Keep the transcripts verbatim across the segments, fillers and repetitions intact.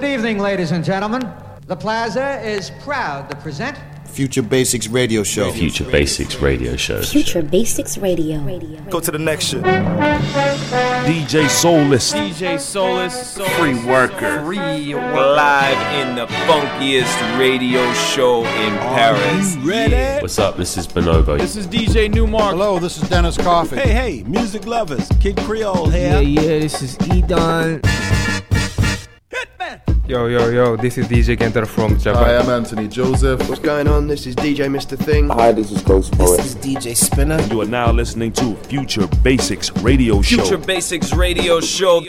Good evening, ladies and gentlemen. The Plaza is proud to present Future Basics Radio Show. Future Basics Radio Show. Future Basics Radio. Go to the next shit. D J Soulless. D J Soulless. Free Worker. Free live in the funkiest radio show in Paris. Are you ready? What's up? This is Bonobo. This is D J Newmark. Hello, this is Dennis Coffey. Hey, hey, music lovers. Kid Creole here. Yeah, yeah, this is Edon. Yo, yo, yo, this is D J Kenter from Japan. Hi, I'm Anthony Joseph. What's going on? This is D J Mister Thing. Hi, this is Ghost Poet. This is D J Spinner. You are now listening to Future Basics Radio Show. Future Basics Radio Show.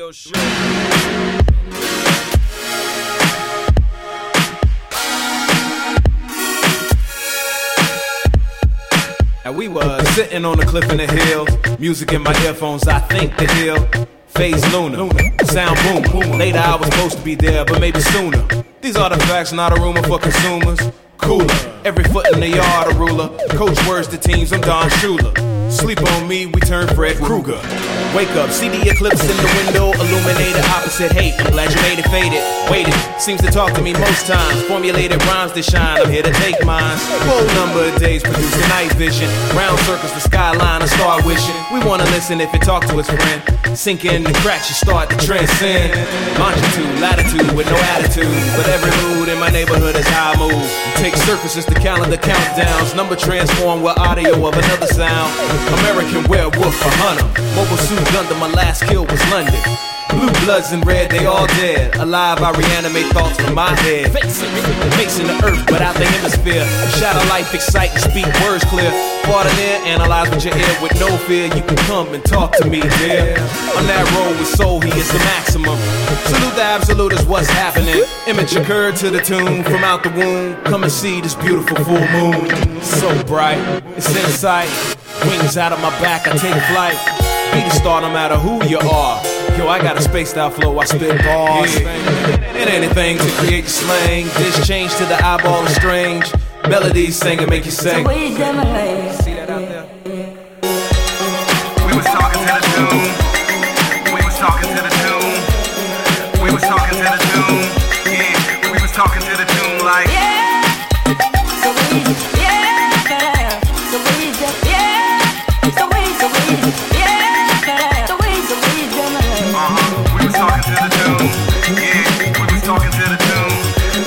And we were sitting on a cliff in the hills. Music in my earphones, I think the hill. Phase Luna, sound boom. Later I was supposed to be there, but maybe sooner. These are the facts, not a rumor for consumers. Cooler, every foot in the yard a ruler. Coach words to teams, I'm Don Shula. Sleep on me, we turn Fred Krueger. Wake up, see the eclipse in the window. Illuminated, opposite hate. Glad you made it, faded, waited. Seems to talk to me most times. Formulated rhymes to shine, I'm here to take mine. Full number of days producing night vision. Round circles, the skyline, I start wishing. We wanna listen if it talk to its friend. Sink in the cracks, you start to transcend. Longitude, latitude, with no attitude. But every mood in my neighborhood is how I move. Take surfaces to calendar countdowns. Number transform with audio of another sound. American werewolf, a hunter. Mobile suit Gundam, my last kill was London. Blue bloods and red, they all dead. Alive, I reanimate thoughts from my head. Facing the earth without the hemisphere. Shadow life, excite and speak words clear. Near, analyze with your ear with no fear. You can come and talk to me, dear. On that road with soul, he is the maximum. Salute the absolute is what's happening. Image occurred to the tune from out the womb. Come and see this beautiful full moon. So bright, it's insight. Wings out of my back, I take flight. Be the star no matter who you are. Yo, I got a spaced out flow, I spit bars. Yeah. It ain't a thing to create the slang. This change to the eyeball is strange. Melodies sing and make you sing. So you yeah. See that out there? We was talking to the tune. We was talking to the tune. We was talking to the tune. Yeah, we was talking to the tune like. Yeah. So we yeah. So we yeah. So we so we yeah. So we so we yeah. Uh huh. We was talking to the tune. Yeah, we was talking to the tune.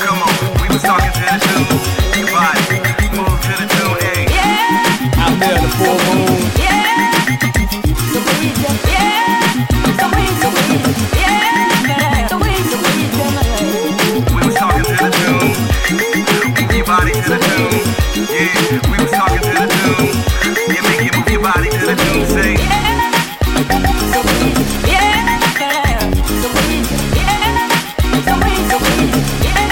Come on, we was talking to the tune. Move to the tune, hey. Yeah. Out there in the full moon. Yeah. The weed, yeah. The weed, the weed, yeah. The weed, the weed, yeah. We was talking to the tune. Move your body to the tune. Yeah. We was talking to the tune. Yeah, make you move your body to the tune, say. Yeah. The weed, yeah. The weed, yeah. The weed, the weed, yeah.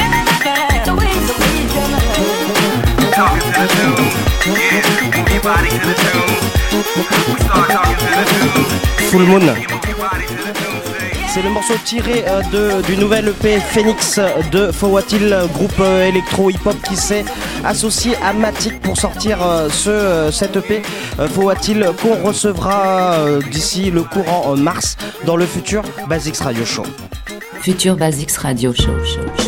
The weed, the weed, yeah. Talking to the tune, yeah, move your body to the tune. We start talking to the tune. Full Moon. C'est le morceau tiré de, du nouvel E P Phoenix de Fowatile, groupe électro-hip-hop qui s'est associé à Matic pour sortir ce, cet E P Fowatile qu'on recevra d'ici le courant mars dans le Future Basics Radio Show. Future Basics Radio Show. show, show.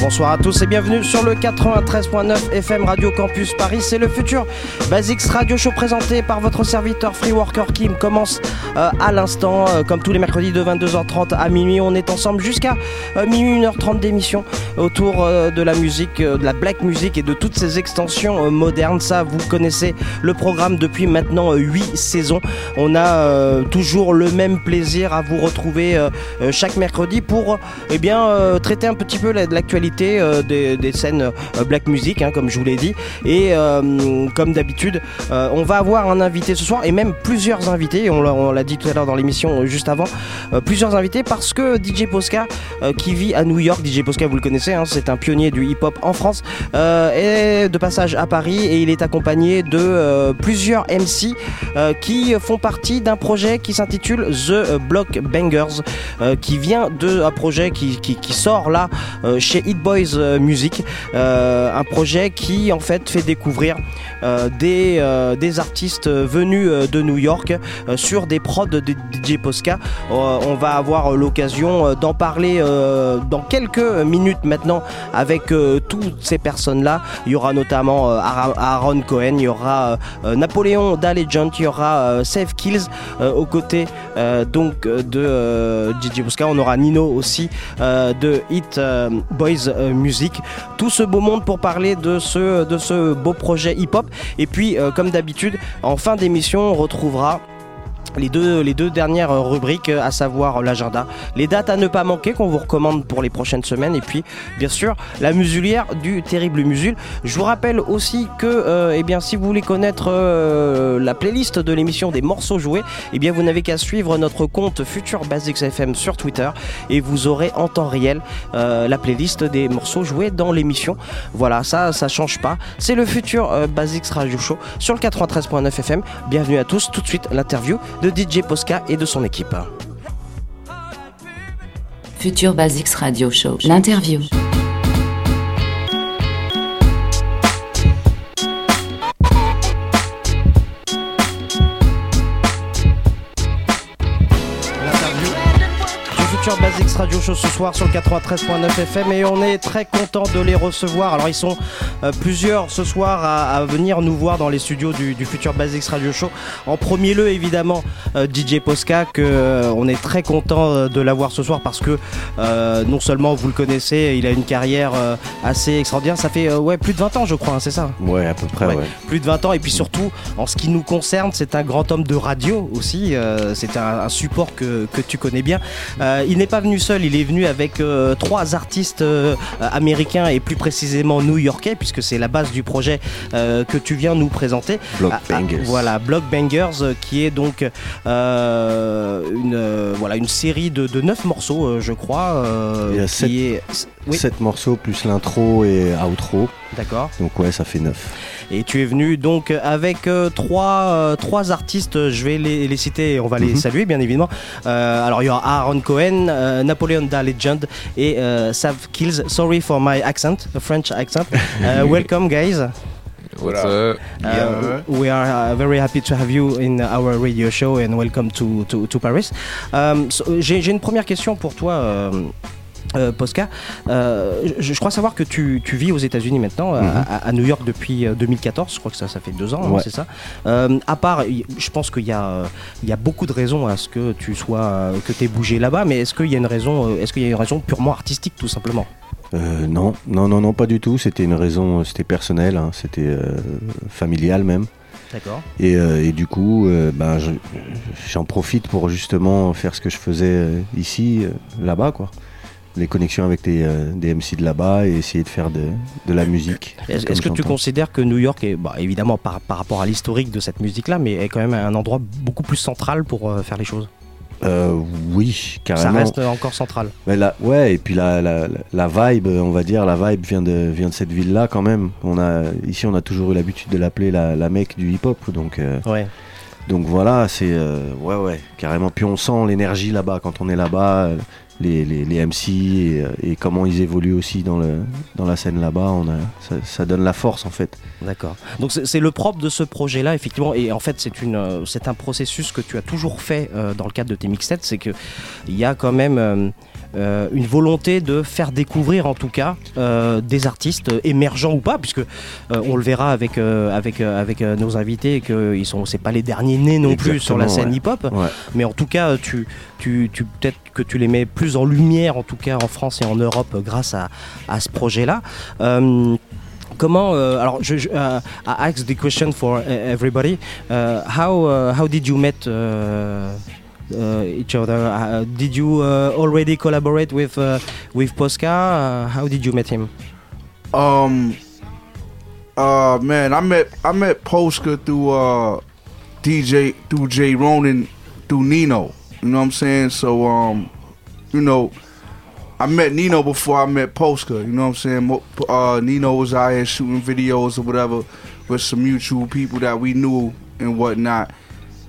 Bonsoir à tous et bienvenue sur le quatre-vingt-treize virgule neuf F M Radio Campus Paris. C'est le Futur Basics Radio Show présenté par votre serviteur Free Worker qui commence euh, à l'instant. Euh, comme tous les mercredis de vingt-deux heures trente à minuit, on est ensemble jusqu'à euh, minuit, une heure trente d'émission autour euh, de la musique, euh, de la black music et de toutes ses extensions euh, modernes. Ça, vous connaissez le programme depuis maintenant euh, huit saisons. On a euh, toujours le même plaisir à vous retrouver euh, euh, chaque mercredi pour euh, eh bien, euh, traiter un petit peu l'actualité. Euh, des, des scènes euh, black music, hein, comme je vous l'ai dit, et euh, comme d'habitude euh, on va avoir un invité ce soir et même plusieurs invités. On l'a, on l'a dit tout à l'heure dans l'émission euh, juste avant, euh, plusieurs invités parce que D J Poska euh, qui vit à New York, D J Poska vous le connaissez, hein, c'est un pionnier du hip-hop en France, euh, est de passage à Paris et il est accompagné de euh, plusieurs M C euh, qui font partie d'un projet qui s'intitule The Blockbangerz, euh, qui vient de un projet qui, qui, qui sort là euh, chez Hit Boys Music, euh, un projet qui en fait fait découvrir euh, des, euh, des artistes venus euh, de New York euh, sur des prods de D J Poska. Euh, on va avoir l'occasion d'en parler euh, dans quelques minutes maintenant avec euh, toutes ces personnes-là. Il y aura notamment euh, Aaron Cohen, il y aura euh, Napoleon Da Legend, il y aura euh, Sav Killz euh, aux côtés euh, donc de euh, D J Poska. On aura Nino aussi euh, de Hit euh, Boys euh, Music. Tout ce beau monde pour parler de ce, de ce beau projet hip-hop. Et puis euh, comme d'habitude, en fin d'émission, on retrouvera Les deux, les deux dernières rubriques, à savoir l'agenda, les dates à ne pas manquer qu'on vous recommande pour les prochaines semaines, et puis bien sûr la musulière du terrible Musul. Je vous rappelle aussi que euh, eh bien, si vous voulez connaître euh, la playlist de l'émission des morceaux joués, eh bien, vous n'avez qu'à suivre notre compte Future Basics F M sur Twitter et vous aurez en temps réel euh, la playlist des morceaux joués dans l'émission. Voilà, ça, ça change pas. C'est le Future euh, Basics Radio Show sur le quatre-vingt-treize virgule neuf F M. Bienvenue à tous, tout de suite l'interview de D J Poska et de son équipe. Future Basics Radio Show, l'interview. Basics Radio Show ce soir sur le quatre-vingt-treize virgule neuf F M, et on est très content de les recevoir. Alors ils sont euh, plusieurs ce soir à, à venir nous voir dans les studios du, du Future Basics Radio Show. En premier lieu évidemment euh, D J Poska, que euh, on est très content de l'avoir ce soir parce que euh, non seulement vous le connaissez, il a une carrière euh, assez extraordinaire. Ça fait euh, ouais plus de vingt ans je crois, hein, c'est ça? Ouais, à peu près. Ouais, ouais. Plus de vingt ans, et puis surtout en ce qui nous concerne, c'est un grand homme de radio aussi. Euh, c'est un, un support que, que tu connais bien. Euh, il n'est pas venu seul, il est venu avec euh, trois artistes euh, américains et plus précisément new-yorkais, puisque c'est la base du projet euh, que tu viens nous présenter. Blockbangerz. Ah, ah, voilà, Blockbangerz, euh, qui est donc euh, une, euh, voilà, une série de, de neuf morceaux, euh, je crois. Euh, Il y a sept, est... oui. sept morceaux plus l'intro et outro. D'accord. Donc ouais, ça fait neuf. Et tu es venu donc avec euh, trois, euh, trois artistes, je vais les, les citer et on va mm-hmm. les saluer bien évidemment. Euh, alors il y aura Aaron Cohen, euh, Napoleon Da Legend et euh, Sav Killz. Sorry for my accent, French accent. Uh, welcome guys. What's up? Uh, we are uh, very happy to have you in our radio show and welcome to, to, to Paris. Um, so, j'ai, j'ai une première question pour toi. Euh, Euh, Poska, euh, je, je crois savoir que tu, tu vis aux États-Unis maintenant, mm-hmm. à, à New York depuis deux mille quatorze, je crois que ça, ça fait deux ans, ouais. hein, c'est ça. Euh, à part, je pense qu'il y a, il y a beaucoup de raisons à ce que tu sois, que t'aies bougé là-bas, mais est-ce qu'il y a une raison, est-ce qu'il y a une raison purement artistique tout simplement? Euh, non, non, non, non, pas du tout. C'était une raison, c'était personnel, hein, c'était euh, familial même. D'accord. Et, euh, et du coup, euh, ben, je, j'en profite pour justement faire ce que je faisais ici, là-bas, quoi. Les connexions avec des, euh, des M C de là-bas et essayer de faire de, de la musique. Est-ce, est-ce que j'entends. Tu considères que New York est, bah, évidemment par, par rapport à l'historique de cette musique-là, mais est quand même un endroit beaucoup plus central pour euh, faire les choses? Euh, oui, carrément. Ça reste encore central. Mais la, ouais, et puis la, la, la vibe, on va dire, la vibe vient de, vient de cette ville-là quand même. On a, ici, on a toujours eu l'habitude de l'appeler la, la Mecque du hip-hop, donc... Euh, ouais. Donc voilà, c'est... Euh, ouais, ouais, carrément. Puis on sent l'énergie là-bas, quand on est là-bas... Euh, Les, les, les M C et, et comment ils évoluent aussi dans, le, dans la scène là-bas, on a, ça, ça donne la force en fait. D'accord, donc c'est, c'est le propre de ce projet-là effectivement, et en fait c'est, une, c'est un processus que tu as toujours fait euh, dans le cadre de tes mixtapes, c'est qu'il y a quand même... Euh, Euh, une volonté de faire découvrir en tout cas euh, des artistes euh, émergents ou pas, puisque euh, on le verra avec, euh, avec, euh, avec euh, nos invités, que ils sont, c'est pas les derniers nés non Exactement, plus sur la scène ouais. hip-hop ouais. mais en tout cas tu, tu, tu, peut-être que tu les mets plus en lumière en tout cas en France et en Europe grâce à, à ce projet là. euh, Comment? Uh, alors, je, je, uh, I ask the question for everybody. uh, how, uh, how did you met uh Uh, each other? Uh, did you uh, already collaborate with uh, with Poska? Uh, how did you meet him? Um. Uh, man, I met I met Poska through uh, D J through J Ronin through Nino. You know what I'm saying? So um, you know, I met Nino before I met Poska. You know what I'm saying? Uh, Nino was out here shooting videos or whatever with some mutual people that we knew and whatnot.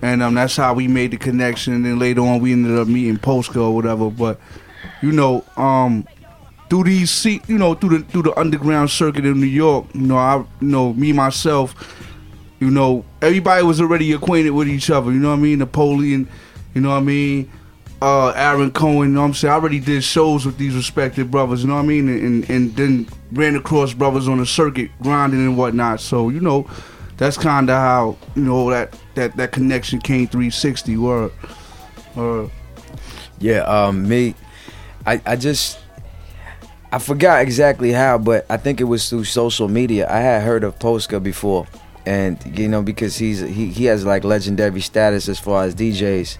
And um, that's how we made the connection. And then later on, we ended up meeting Poska or whatever. But, you know, um, through these, see, you know, through the through the underground circuit in New York, you know, I, you know, me myself, you know, everybody was already acquainted with each other. You know what I mean? Napoleon, you know what I mean? Uh, Aaron Cohen, you know what I'm saying? I already did shows with these respected brothers, you know what I mean? And, and, and then ran across brothers on the circuit, grinding and whatnot. So, you know, that's kind of how, you know, that, that, that connection came three sixty. Word. Word. Yeah, um, me, I, I just, I forgot exactly how, but I think it was through social media. I had heard of Poska before. And, you know, because he's he, he has, like, legendary status as far as D Js.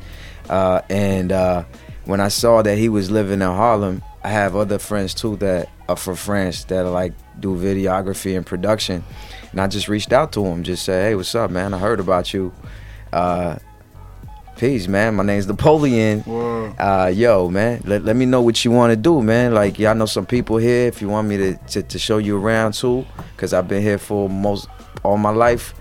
Uh, and uh, when I saw that he was living in Harlem, I have other friends, too, that are from France that, are like, do videography and production. And I just reached out to him, just said, hey, what's up, man? I heard about you. Uh, peace, man. My name's Napoleon. Uh, yo, man, let, let me know what you want to do, man. Like, y'all know some people here. If you want me to, to, to show you around, too, because I've been here for most... all my life,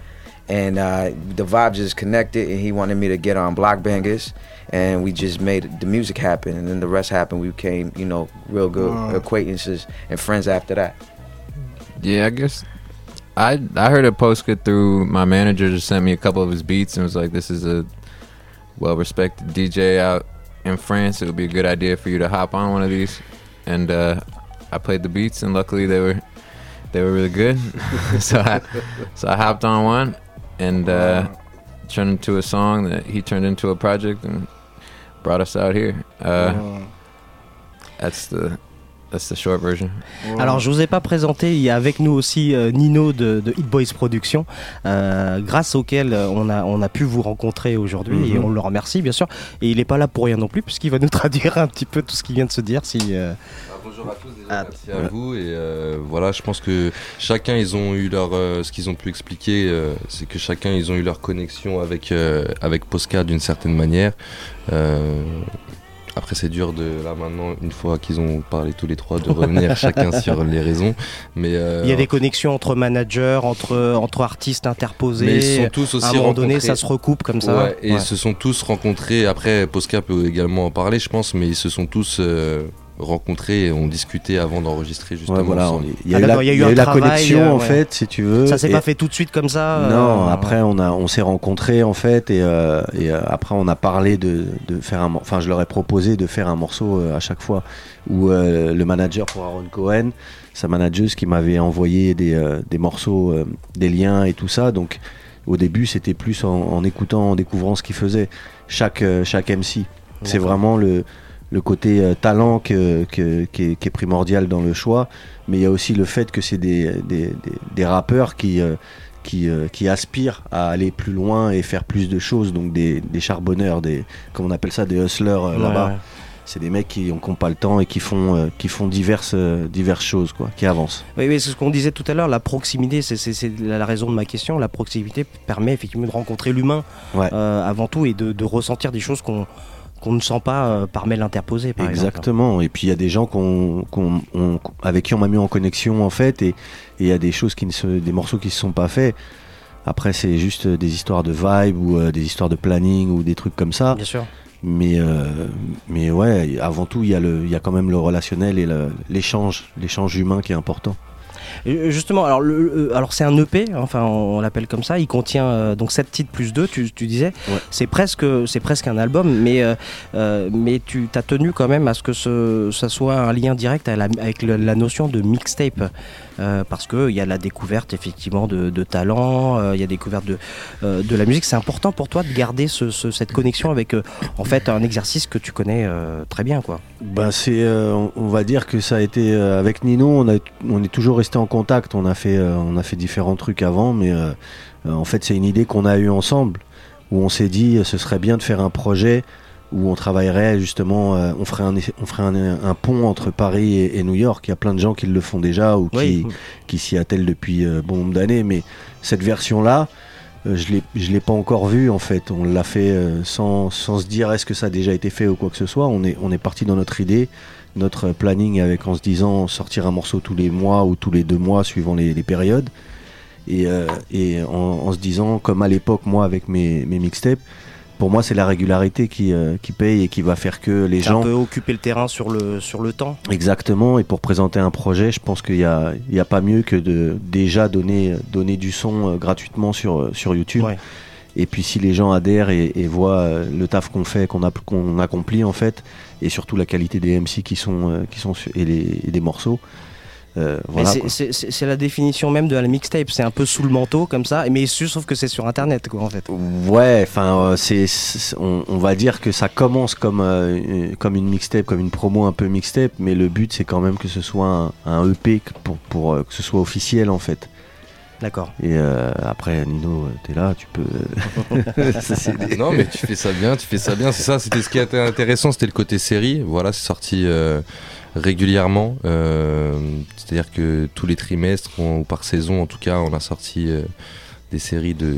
and uh, the vibe just connected, and he wanted me to get on Blockbangerz, and we just made the music happen, and then the rest happened. We became, you know, real good wow. acquaintances and friends after that. Yeah, I guess I I heard a Poska through my manager. Just sent me a couple of his beats and was like, this is a well-respected D J out in France. It would be a good idea for you to hop on one of these. And uh, I played the beats, and luckily they were They were really good, so I so I hopped on one and uh, turned into a song that he turned into a project and brought us out here. Uh, that's the that's the short version. Alors je vous ai pas présenté, il y a avec nous aussi euh, Nino de, de Hit Boys Productions, euh, grâce auquel on a on a pu vous rencontrer aujourd'hui mm-hmm. et on le remercie bien sûr. Et il est pas là pour rien non plus puisqu'il va nous traduire un petit peu tout ce qui vient de se dire si. Euh, Bonjour à tous, déjà, merci à vous et euh, voilà, je pense que chacun ils ont eu leur, euh, ce qu'ils ont pu expliquer, euh, c'est que chacun ils ont eu leur connexion avec euh, avec Poska d'une certaine manière. Euh, après c'est dur de là maintenant une fois qu'ils ont parlé tous les trois de revenir chacun sur les raisons. Mais euh, il y a des connexions entre managers, entre entre artistes interposés. Mais ils sont tous aussi à un moment rencontrés. Donné ça se recoupe comme ça. Ouais, et ouais. Ils se sont tous rencontrés. Après Poska peut également en parler, je pense, mais ils se sont tous euh, rencontrés et on discutait avant d'enregistrer justement. Ouais, voilà, il y a, ah, eu, la, y a eu, y a eu la connexion euh, en ouais. fait, si tu veux. Ça s'est et pas fait tout de suite comme ça. Non, euh, après on a on s'est rencontrés en fait et, euh, et euh, après on a parlé de, de faire un, enfin je leur ai proposé de faire un morceau euh, à chaque fois où euh, le manager pour Aaron Cohen, sa manageuse qui m'avait envoyé des euh, des morceaux, euh, des liens et tout ça. Donc au début c'était plus en, en écoutant, en découvrant ce qu'il faisait chaque euh, chaque M C. Ouais. C'est vraiment le le côté euh, talent que, que, qui, est, qui est primordial dans le choix, mais il y a aussi le fait que c'est des, des, des, des rappeurs qui, euh, qui, euh, qui aspirent à aller plus loin et faire plus de choses, donc des, des charbonneurs, des, comme on appelle ça, des hustlers euh, ouais. là-bas. C'est des mecs qui n'ont pas le temps et qui font, euh, qui font diverses, euh, diverses choses, quoi, qui avancent. Oui, mais c'est ce qu'on disait tout à l'heure, la proximité, c'est, c'est, c'est la raison de ma question. La proximité permet effectivement de rencontrer l'humain ouais. euh, avant tout et de, de ressentir des choses qu'on... qu'on ne sent pas euh, par mail interposé, par Exactement. Exemple. Et puis il y a des gens qu'on, qu'on, on, avec qui on m'a mis en connexion en fait, et il y a des choses qui ne se, des morceaux qui ne se sont pas faits. Après c'est juste des histoires de vibe ou euh, des histoires de planning ou des trucs comme ça. Bien sûr. Mais euh, mais ouais, avant tout il y a le, il y a quand même le relationnel et le, l'échange, l'échange humain qui est important. Justement, alors, le, alors c'est un E P, enfin on, on l'appelle comme ça. Il contient euh, donc sept titres plus deux. Tu, tu disais, ouais. c'est presque, c'est presque un album, mais euh, mais tu t'as tenu quand même à ce que ce, ça soit un lien direct à la, avec le, la notion de mixtape, euh, parce que il y a la découverte effectivement de, de talent, il euh, y a découverte de euh, de la musique. C'est important pour toi de garder ce, ce, cette connexion avec euh, en fait un exercice que tu connais euh, très bien, quoi. Ben c'est, euh, on, on va dire que ça a été euh, avec Nino, on a, on est toujours resté en contact, on a fait euh, on a fait différents trucs avant, mais euh, euh, en fait c'est une idée qu'on a eue ensemble où on s'est dit euh, ce serait bien de faire un projet où on travaillerait justement, euh, on ferait un on ferait un, un pont entre Paris et, et New York. Il y a plein de gens qui le font déjà ou qui oui. qui s'y attellent depuis euh, bon nombre d'années, mais cette version là euh, je l'ai je l'ai pas encore vue en fait. On l'a fait euh, sans sans se dire est-ce que ça a déjà été fait ou quoi que ce soit. On est on est parti dans notre idée, notre planning, avec en se disant sortir un morceau tous les mois ou tous les deux mois suivant les, les périodes, et, euh, et en, en se disant comme à l'époque moi avec mes, mes mixtapes, pour moi c'est la régularité qui, euh, qui paye et qui va faire que les ça gens... Ça peut occuper le terrain sur le, sur le temps. Exactement, et pour présenter un projet, je pense qu'il n'y a, il y a pas mieux que de déjà donner, donner du son euh, gratuitement sur, sur YouTube. Ouais. Et puis si les gens adhèrent et, et voient le taf qu'on fait, qu'on, a, qu'on accomplit en fait, et surtout la qualité des M C qui sont, euh, qui sont et, les, et des morceaux, Euh, voilà, c'est, c'est, c'est, c'est la définition même de la mixtape, c'est un peu sous le manteau comme ça, mais sauf que c'est sur internet quoi en fait. Ouais, enfin euh, c'est, c'est on, on va dire que ça commence comme euh, comme une mixtape, comme une promo un peu mixtape, mais le but c'est quand même que ce soit un, un E P pour pour euh, que ce soit officiel en fait. D'accord. Et euh, après Nino, t'es là, tu peux. ça, des... Non mais tu fais ça bien, tu fais ça bien. C'est ça, c'était ce qui était intéressant, c'était le côté série. Voilà, c'est sorti. Euh... régulièrement, euh, c'est-à-dire que tous les trimestres on, ou par saison en tout cas on a sorti euh, des séries de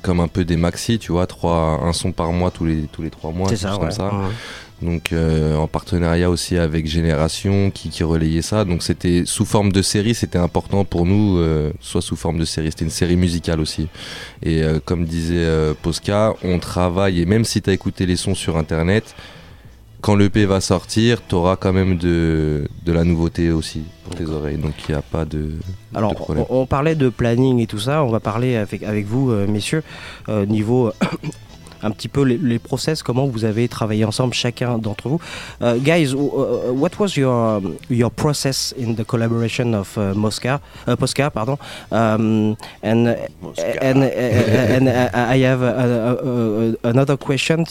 comme un peu des maxi, tu vois, trois, un son par mois tous les tous les trois mois, c'est ça, ouais. Comme ça. Ouais. Donc euh, en partenariat aussi avec Génération qui, qui relayait ça, donc c'était sous forme de série, c'était important pour nous, euh, soit sous forme de série, c'était une série musicale aussi. Et euh, comme disait euh, Poska, on travaille, et même si t'as écouté les sons sur internet, quand l'E P va sortir, t'auras quand même de, de la nouveauté aussi pour tes oreilles, donc il n'y a pas de, alors, de problème. On, on parlait de planning et tout ça, on va parler avec, avec vous euh, messieurs, euh, niveau un petit peu les, les process, comment vous avez travaillé ensemble chacun d'entre vous. Uh, guys, uh, what was your, your process in the collaboration of uh, Mosca, uh, Poska, pardon, um, and, and, and, and I have a, a, a, another question.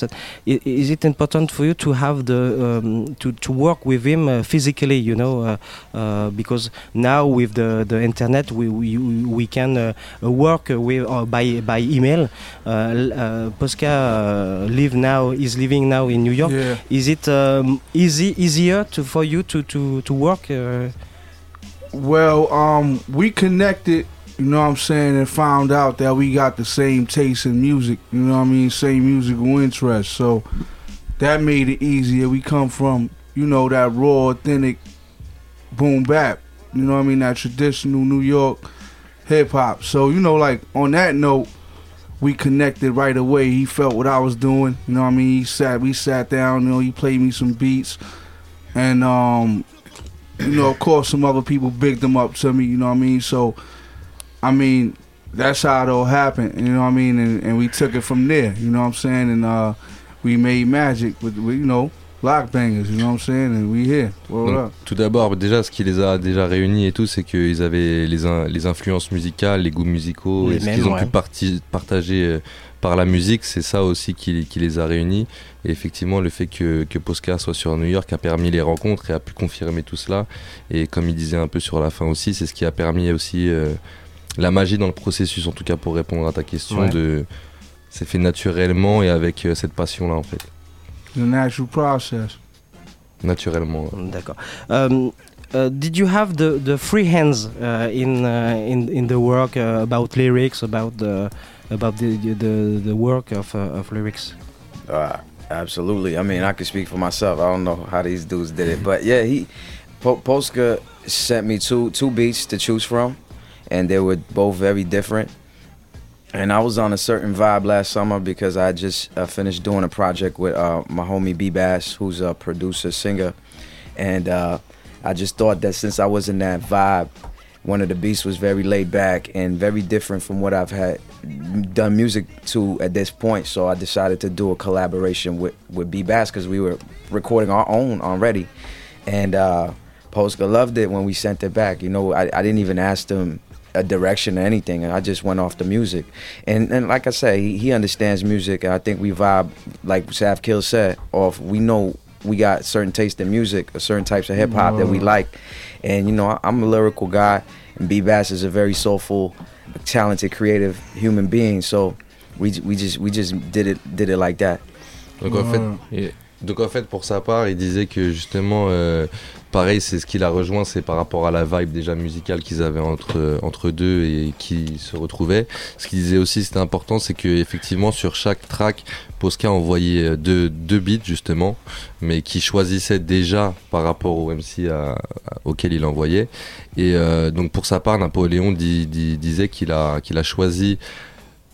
Is it important for you to have the, um, to, to work with him physically, you know, uh, uh, because now with the, the internet we, we, we can uh, work with, uh, by, by email. Uh, uh, Poska Uh, live now is living now in New York. Yeah. Is it um, easy easier to, for you to to to work? Uh? Well, um, we connected, you know what I'm saying, and found out that we got the same taste in music. You know what I mean, same musical interest. So that made it easier. We come from, you know, that raw, authentic boom bap. You know what I mean, that traditional New York hip hop. So you know, like on that note, we connected right away. He felt what I was doing. You know what I mean? He sat, we sat down, you know, he played me some beats. And, um, you know, of course, some other people bigged them up to me, you know what I mean? So, I mean, that's how it all happened, you know what I mean? And, and we took it from there, you know what I'm saying? And uh, we made magic with, with, you know, Blockbangerz, you know what I'm saying? And we here. What up? Tout d'abord, déjà, ce qui les a déjà réunis et tout, c'est qu'ils avaient les, in- les influences musicales, les goûts musicaux, les et mêmes, ce qu'ils ont ouais. pu parti- partager euh, par la musique, c'est ça aussi qui, qui les a réunis. Et effectivement, le fait que, que Poska soit sur New York a permis les rencontres et a pu confirmer tout cela. Et comme il disait un peu sur la fin aussi, c'est ce qui a permis aussi euh, la magie dans le processus, en tout cas pour répondre à ta question, ouais. de, c'est fait naturellement et avec euh, cette passion-là en fait. The natural process. Naturellement. Ouais. D'accord. Um, uh, did you have the, the free hands uh, in, uh, in in the work uh, about lyrics, about the about the the, the work of uh, of lyrics? Uh, absolutely. I mean, I can speak for myself. I don't know how these dudes did it, but yeah, he po- Poska sent me two two beats to choose from, and they were both very different. And I was on a certain vibe last summer because I just uh, finished doing a project with uh, my homie B-Bass, who's a producer, singer. And uh, I just thought that since I was in that vibe, one of the beats was very laid back and very different from what I've had done music to at this point. So I decided to do a collaboration with, with B-Bass because we were recording our own already. And uh, Poska loved it when we sent it back. You know, I, I didn't even ask them a direction or anything, and I just went off the music. And and like I say, he, he understands music, and I think we vibe, like Sav Killz said, off, we know we got certain taste in music, or certain types of hip-hop no. that we like. And, you know, I, I'm a lyrical guy, and B-Bass is a very soulful, talented, creative human being, so we we just we just did it did it like that. Donc en fait, yeah. Donc en fait, pour sa part, il disait que justement, euh, pareil, c'est ce qu'il a rejoint, c'est par rapport à la vibe déjà musicale qu'ils avaient entre, entre deux et qui se retrouvaient. Ce qu'il disait aussi, c'était important, c'est qu'effectivement, sur chaque track, Poska envoyait deux, deux beats justement, mais qui choisissait déjà par rapport au M C à, à, auquel il envoyait. Et euh, donc pour sa part, Napoléon di, di, disait qu'il a, qu'il a choisi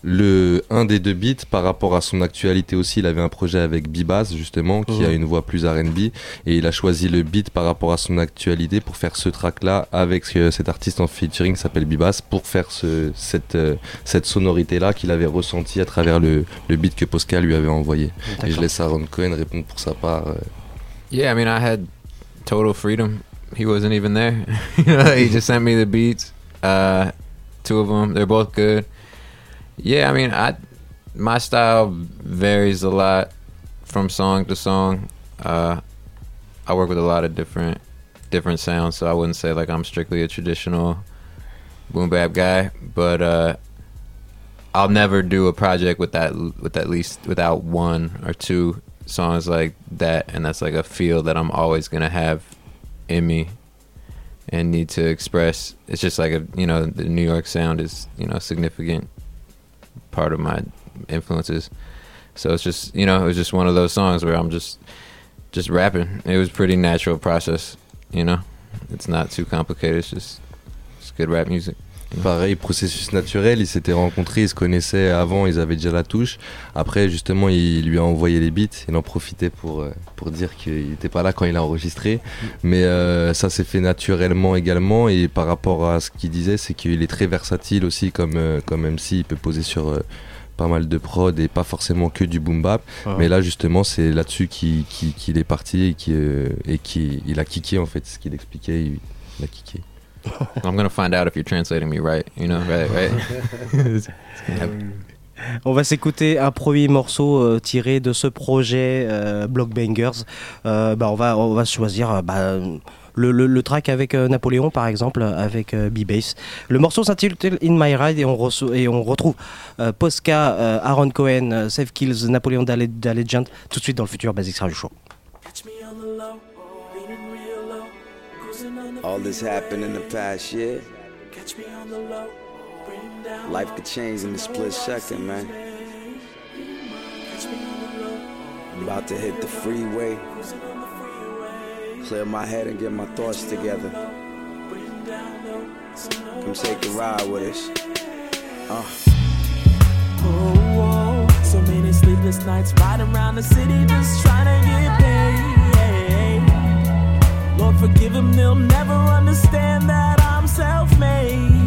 le, un des deux beats par rapport à son actualité aussi. Il avait un projet avec B-Bass justement qui mmh. a une voix plus R and B et il a choisi le beat par rapport à son actualité pour faire ce track là avec euh, cet artiste en featuring qui s'appelle B-Bass pour faire ce, cette, euh, cette sonorité là qu'il avait ressentie à travers le, le beat que Poska lui avait envoyé. D'accord. Et je laisse Aaron Cohen répondre pour sa part. Euh... Yeah, I mean I had total freedom. He wasn't even there. He just sent me the beats. Uh, two of them. They're both good. Yeah, I mean, I my style varies a lot from song to song. Uh, I work with a lot of different different sounds, so I wouldn't say like I'm strictly a traditional boom bap guy, but uh, I'll never do a project with that with at least without one or two songs like that, and that's like a feel that I'm always gonna have in me and need to express. It's just like a, you know, the New York sound is, you know, a significant part of my influences, so it's just, you know, it was just one of those songs where I'm just just rapping. It was a pretty natural process, you know, it's not too complicated, it's just it's good rap music. Pareil, processus naturel, ils s'étaient rencontrés, ils se connaissaient avant, ils avaient déjà la touche. Après, justement, il lui a envoyé les beats, il en profitait pour, pour dire qu'il n'était pas là quand il a enregistré. Mais euh, ça s'est fait naturellement également, et par rapport à ce qu'il disait, c'est qu'il est très versatile aussi comme, euh, comme M C, il peut poser sur... Euh, pas mal de prod et pas forcément que du boom bap, ah. mais là justement c'est là-dessus qu'il, qu'il, qu'il est parti et qu'il, euh, et qu'il a kické en fait, ce qu'il expliquait, il, il a kické. I'm gonna find out if you're translating me right, you know, right, right. On va s'écouter un premier morceau euh, tiré de ce projet euh, Blockbangerz. Euh, bah on va on va choisir euh, bah, le, le le track avec euh, Napoléon par exemple, avec euh, B-Bass. Le morceau s'intitule In My Ride et on reço- et on retrouve euh, Poska, euh, Aaron Cohen, euh, Sav Killz, Napoleon Da Legend tout de suite dans le Future Basics Radio Show. All this happened in the past year. Catch me on the low. Life could change in a split second, man. I'm about to hit the freeway. Clear my head and get my thoughts together. Come take a ride with us. Uh. Oh, oh, so many sleepless nights riding around the city just trying to get paid. Lord forgive them, they'll never understand that I'm self-made.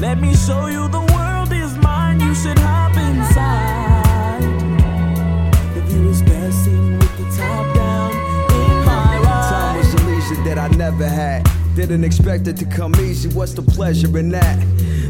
Let me show you the world is mine, you should hop inside. The view is best seen with the top down in my ride. Time was a leisure that I never had. Didn't expect it to come easy, what's the pleasure in that?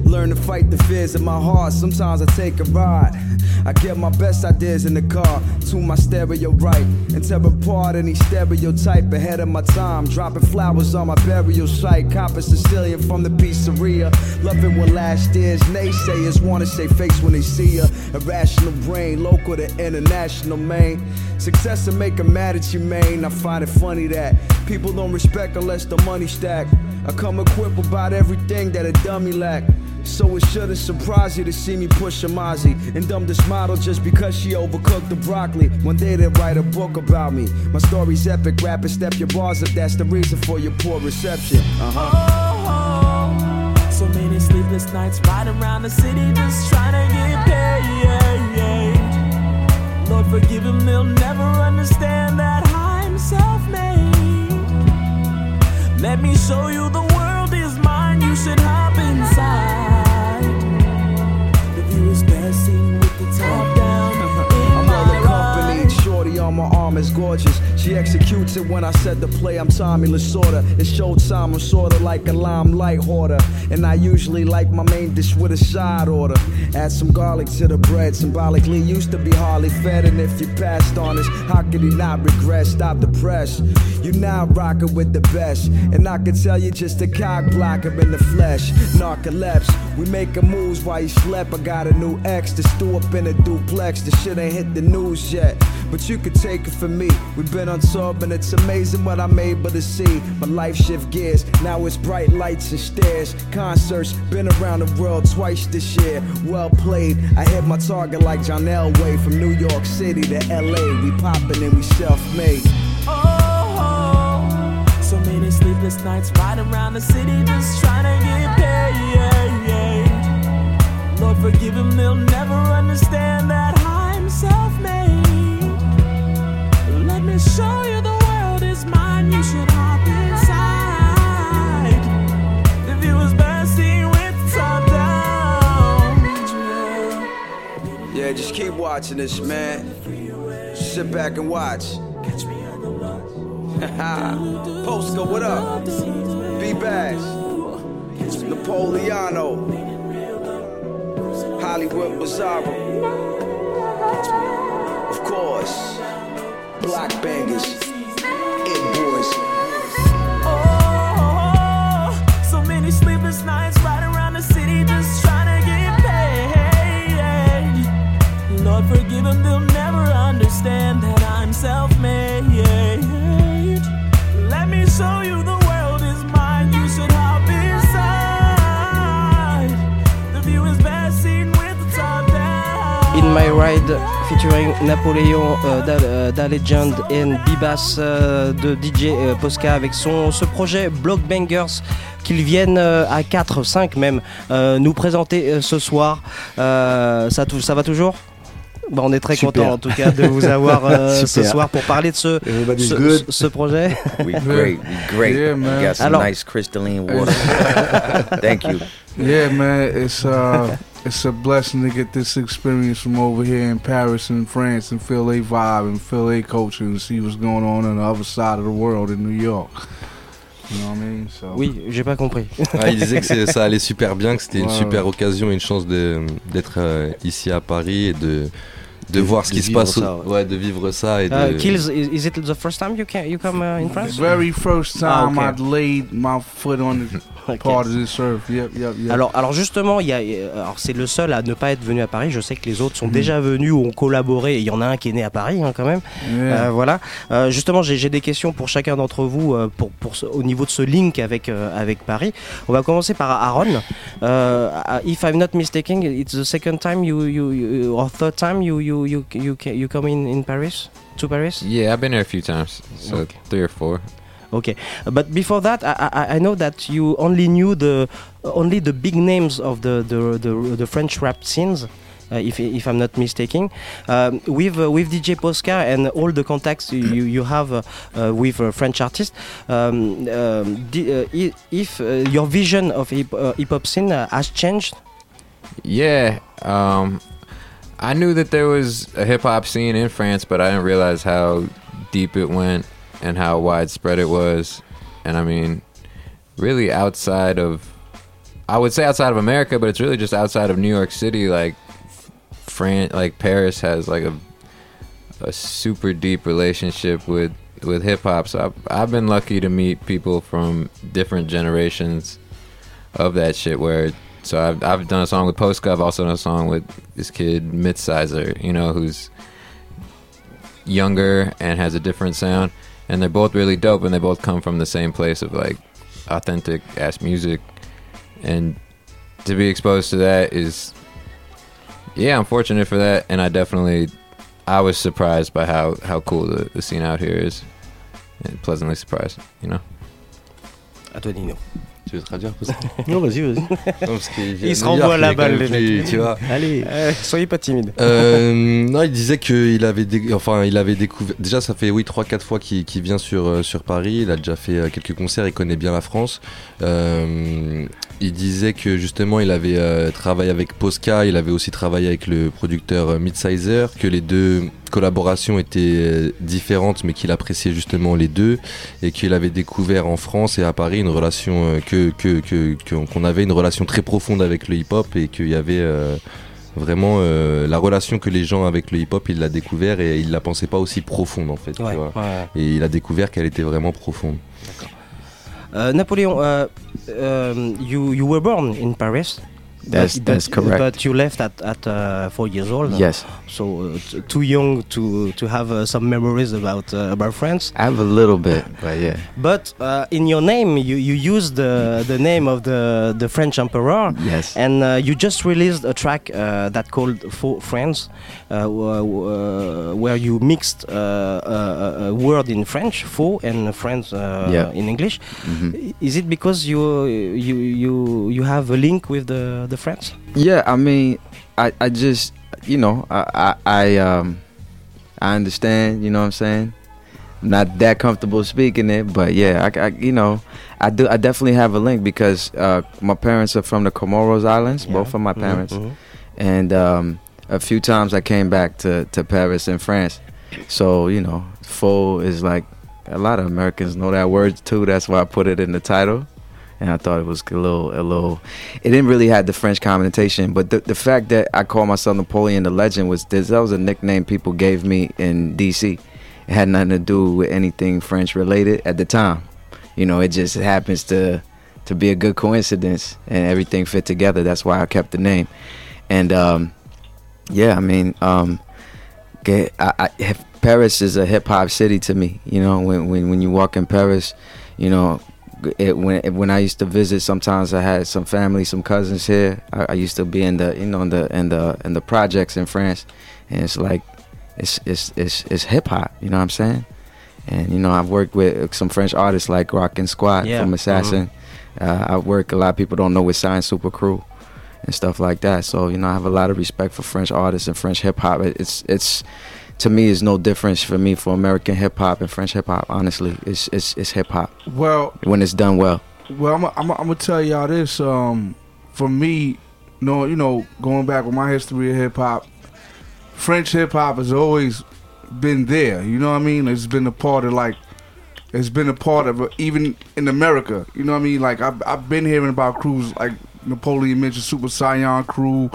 Learn to fight the fears of my heart, sometimes I take a ride. I get my best ideas in the car, tune my stereo right, and tear apart any stereotype ahead of my time. Dropping flowers on my burial site, copping Sicilian from the pizzeria. Loving what last year's naysayers wanna say fakes when they see ya. Irrational brain, local to international, man. Success will make 'em mad at you, man. I find it funny that people don't respect unless the money stack. I come equipped about everything that a dummy lack. So it shouldn't surprise you to see me push a Mozzie and dumb this model just because she overcooked the broccoli. One day they'll write a book about me. My story's epic, rapid step your bars up. That's the reason for your poor reception. Uh-huh. Oh, oh, so many sleepless nights riding around the city just trying to get paid. Lord forgive them, they'll never understand that I'm self-made. Let me show you the world is mine, you should hop inside. With the top down in my company, shorty on my arm is gorgeous. She executes it when I set the play. I'm Tommy Lasorda. It's showtime. I'm sorta like a limelight hoarder, and I usually like my main dish with a side order. Add some garlic to the bread. Symbolically used to be hardly fed, and if you passed on us, how could you not regret? Stop the press. You now rockin' with the best, and I can tell you just a cock blocker in the flesh. Narcolepsy. We making moves while you slept. I got a new ex to stew up in a duplex. The shit ain't hit the news yet, but you could take it from me. We've been on tour, and it's amazing what I'm able to see. My life shift gears, now it's bright lights and stairs. Concerts, been around the world twice this year. Well played, I hit my target like John Elway. From New York City to L A, we poppin' and we self-made. Oh, oh, so many sleepless nights riding around the city just trying to get paid. Lord Just keep watching this, man. Sit back and watch. Catch me on the watch. Poska, what up? B-Bass. Napoleon. Hollywood Bizarro. Of course. Blockbangerz. Hit Boys. Oh, so many sleepless nights right around the city just trying to get paid. Lord, forgive them, they'll never understand that I'm self-made. Let me show you the world is mine, you should hop inside. The view is best seen with the top down. In My Ride, featuring Napoleon uh, Da Legend and B-Bass uh, de D J uh, Poska avec son, ce projet Blockbangerz. Qu'ils viennent euh, à quatre, cinq même euh, nous présenter euh, ce soir. Euh, ça, t- ça va toujours ? Bah, on est très content en tout cas de vous avoir euh, ce soir pour parler de ce, ce, ce projet. We great, we great. Yeah, man. We got some Alors, nice crystalline water. Thank you. Yeah, man, it's uh, it's a blessing to get this experience from over here in Paris and France and feel their vibe and feel their culture and see what's going on on the other side of the world in New York. Non mais ça... Oui, j'ai pas compris. Ah, il disait que ça allait super bien, que c'était ouais, une super ouais. occasion, une chance de, d'être euh, ici à Paris et de, de, de voir de ce qui se passe, ça, ouais. ouais, de vivre ça. Et uh, de... Killz, is it the first time you can you come uh, in France? Very first time ah, okay. I laid my foot on it. Part of this earth. Yep, yep, yep. Alors, alors justement, y a, alors c'est le seul à ne pas être venu à Paris. Je sais que les autres sont mm. déjà venus ou ont collaboré. Il y en a un qui est né à Paris hein, quand même. Yeah. Euh, voilà. Euh, justement, j'ai, j'ai des questions pour chacun d'entre vous euh, pour, pour ce, au niveau de ce link avec, euh, avec Paris. On va commencer par Aaron. Uh, if I'm not mistaken, it's the second time you, you, you or third time you you you you, you come in, in Paris to Paris. Yeah, I've been here a few times, so okay. three or four. Okay, but before that, I, I I know that you only knew the only the big names of the the the, the French rap scenes, uh, if if I'm not mistaken. Um, with uh, with D J Poska and all the contacts you you have uh, uh, with uh, French artists, um, um, d- uh, if uh, your vision of hip uh, hop scene uh, has changed. Yeah, um, I knew that there was a hip hop scene in France, but I didn't realize how deep it went. And how widespread it was, and I mean, really outside of, I would say outside of America, but it's really just outside of New York City. Like, France, like Paris has like a a super deep relationship with with hip hop. So I've, I've been lucky to meet people from different generations of that shit. Where so I've I've done a song with Poska. I've also done a song with this kid Midsizer, you know, who's younger and has a different sound. And they're both really dope, and they both come from the same place of like authentic ass music. And to be exposed to that is, yeah, I'm fortunate for that. And I definitely, I was surprised by how, how cool the, the scene out here is. And pleasantly surprised, you know? À toi, Nino. Tu veux traduire pour ça? Non, vas-y, vas-y. Non, il se renvoie à la balle, les mecs. Tu vois. Allez, euh, soyez pas timide. Euh, non, il disait qu'il avait, dé- enfin, il avait découvert. Déjà, ça fait oui trois, quatre fois qu'il, qu'il vient sur sur Paris. Il a déjà fait quelques concerts. Il connaît bien la France. Euh, il disait que justement, il avait euh, travaillé avec Poska. Il avait aussi travaillé avec le producteur euh, Midsizer. Que les deux collaborations étaient différentes, mais qu'il appréciait justement les deux, et qu'il avait découvert en France et à Paris une relation euh, que, que, que, que qu'on avait une relation très profonde avec le hip-hop, et qu'il y avait euh, vraiment euh, la relation que les gens avec le hip-hop, il l'a découvert et il la pensait pas aussi profonde en fait, ouais, tu vois. Ouais. Et il a découvert qu'elle était vraiment profonde. D'accord. Uh, Napoleon, uh, um, you you were born in Paris. That's, but, that's correct. But you left at, at uh, four years old. Yes. So uh, t- too young to to have uh, some memories about uh, about France. I have a little bit, but yeah. But uh, in your name, you you used the the name of the the French emperor. Yes. And uh, you just released a track uh, that called For France, uh, uh, where you mixed uh, a, a word in French, faux, and French uh, yeah. in English. Mm-hmm. Is it because you you you you have a link with the the friends? Yeah, I mean, I, I just, you know, I, I I um I understand, you know what I'm saying? I'm not that comfortable speaking it, but yeah, I, I you know, I do I definitely have a link because uh, my parents are from the Comoros Islands, yeah. both of my parents, mm-hmm. and um, a few times I came back to, to Paris and France, so you know, faux is like a lot of Americans know that word too. That's why I put it in the title. And I thought it was a little, a little. It didn't really have the French connotation, but the, the fact that I call myself Napoleon the Legend was this, that was a nickname people gave me in D C. It had nothing to do with anything French related at the time. You know, it just happens to to be a good coincidence, and everything fit together. That's why I kept the name. And um, yeah, I mean, um, I, I, Paris is a hip hop city to me. You know, when when when you walk in Paris, you know. It, when it, when I used to visit, sometimes I had some family, some cousins here. I, I used to be in the you know in the in the in the projects in France, and it's like it's it's it's it's hip hop. You know what I'm saying? And you know I've worked with some French artists like Rockin' Squat yeah. from Assassin. Mm-hmm. Uh, I work a lot of people don't know with Sign Super Crew and stuff like that. So you know I have a lot of respect for French artists and French hip hop. It, it's it's to me is no difference for me for American hip hop and French hip hop. Honestly, it's it's it's hip hop. Well, when it's done well. Well, I'm a, I'm a, I'm gonna tell y'all this. Um, for me, no, you know, going back with my history of hip hop, French hip hop has always been there. You know what I mean? It's been a part of like, it's been a part of even in America. You know what I mean? Like I've I've been hearing about crews like Napoleon mentioned, Super Saiyan crew.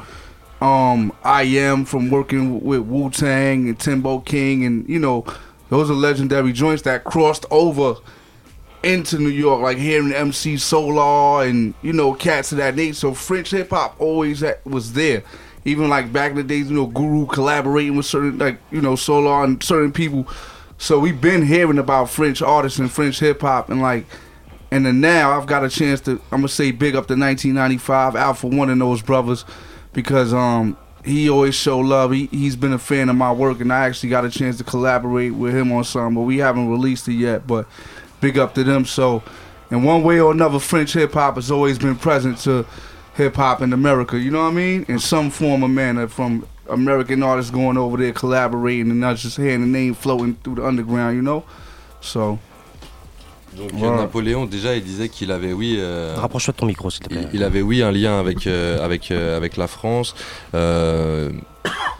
Um, I Am from working with Wu-Tang and Timbo King, and you know, those are legendary joints that crossed over into New York, like hearing M C Solar and you know, cats of that nature. So French hip hop always had, was there, even like back in the days, you know, Guru collaborating with certain, like you know, Solar and certain people. So we've been hearing about French artists and French hip hop, and like, and then now I've got a chance to, I'm gonna say big up to nineteen ninety-five Alpha One and those brothers. Because um, he always show love. He, he's been a fan of my work, and I actually got a chance to collaborate with him on something, but we haven't released it yet, but big up to them. So in one way or another, French hip-hop has always been present to hip-hop in America, you know what I mean? In some form or manner, from American artists going over there collaborating and not just hearing the name floating through the underground, you know? So... Donc wow. Napoléon déjà il disait qu'il avait oui euh, rapproche-toi de ton micro s'il te plaît. Il, il avait oui un lien avec euh, avec euh, avec la France. Euh,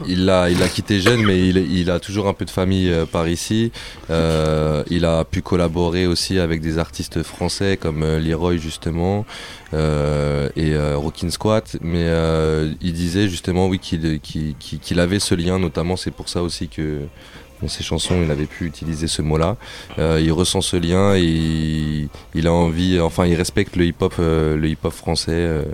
il a il a quitté jeune mais il il a toujours un peu de famille euh, par ici. Euh, il a pu collaborer aussi avec des artistes français comme euh, Leroy justement euh, et euh, Rockin' Squat. Mais euh, il disait justement oui qu'il, qu'il qu'il avait ce lien notamment c'est pour ça aussi que dans ses chansons, il avait pu utiliser ce mot-là. Euh, il ressent ce lien et il, il a envie, enfin, il respecte le hip-hop, euh, le hip-hop français, euh,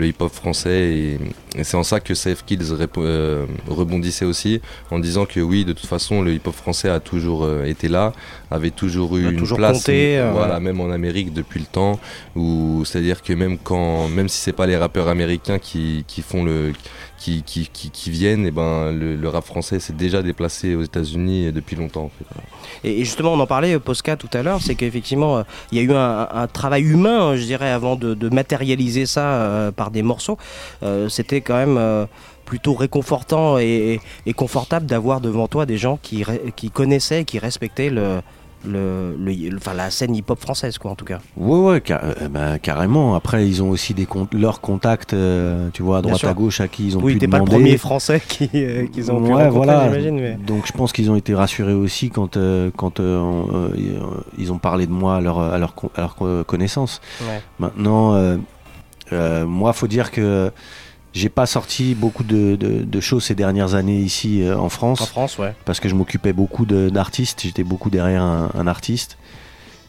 le hip-hop français. Et, et c'est en ça que Sav Killz rép- euh, rebondissait aussi en disant que oui, de toute façon, le hip-hop français a toujours euh, été là, avait toujours eu une toujours place. Compté, euh, voilà, ouais. Même en Amérique depuis le temps. Où, c'est-à-dire que même quand, même si c'est pas les rappeurs américains qui, qui font le Qui, qui, qui, qui viennent, et ben, le, le rap français s'est déjà déplacé aux États-Unis depuis longtemps. En fait. Et, et justement, on en parlait, Poska, tout à l'heure, c'est qu'effectivement, il euh, y a eu un, un travail humain, je dirais, avant de, de matérialiser ça euh, par des morceaux. Euh, c'était quand même euh, plutôt réconfortant et, et, et confortable d'avoir devant toi des gens qui, qui connaissaient, qui respectaient le... Le, le, le, enfin, la scène hip-hop française, quoi, en tout cas. Ouais, ouais, car, euh, bah, carrément. Après, ils ont aussi des con- leurs contacts, euh, tu vois, à droite, à gauche, à qui ils ont oui, pu demander. Oui, t'es pas le premier français qui, euh, qu'ils ont ouais, pu rencontrer, voilà. J'imagine. Mais... Donc, je pense qu'ils ont été rassurés aussi quand, euh, quand euh, on, euh, ils ont parlé de moi à leur, à leur, con- à leur euh, connaissance. Ouais. Maintenant, euh, euh, moi, faut dire que j'ai pas sorti beaucoup de, de, de shows ces dernières années ici euh, en France. En France, ouais. Parce que je m'occupais beaucoup de, d'artistes. J'étais beaucoup derrière un, un artiste.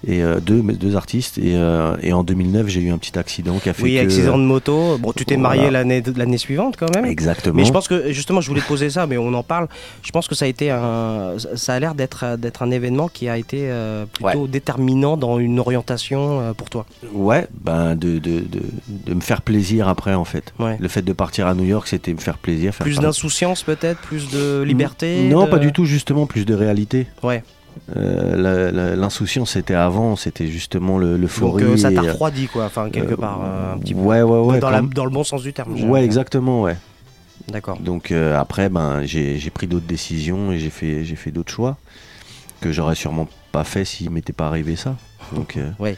Et euh, deux, deux artistes. Et, euh, et en deux mille neuf, j'ai eu un petit accident qui a fait oui, que... Oui, accident de moto. Bon, tu t'es marié voilà. l'année, l'année suivante quand même. Exactement. Mais je pense que, justement, je voulais poser ça, mais on en parle. Je pense que ça a été un... Ça a l'air d'être, d'être un événement qui a été euh, plutôt ouais. déterminant dans une orientation euh, pour toi. Ouais, ben de, de, de, de me faire plaisir après, en fait. Ouais. Le fait de partir à New York, c'était me faire plaisir. Faire plus par... d'insouciance peut-être, plus de liberté. Non, de... pas du tout, justement, plus de réalité. Ouais. Euh, la, la, l'insouciance c'était avant, c'était justement le, l'euphorie. Donc euh, ça t'a refroidi quoi, enfin quelque euh, part euh, un petit peu. Ouais ouais ouais. Dans, la, dans le bon sens du terme. Ouais genre. Exactement ouais. D'accord. Donc euh, après ben j'ai, j'ai pris d'autres décisions et j'ai fait j'ai fait d'autres choix que j'aurais sûrement pas fait s'il m'était pas arrivé ça. Donc. Euh, ouais.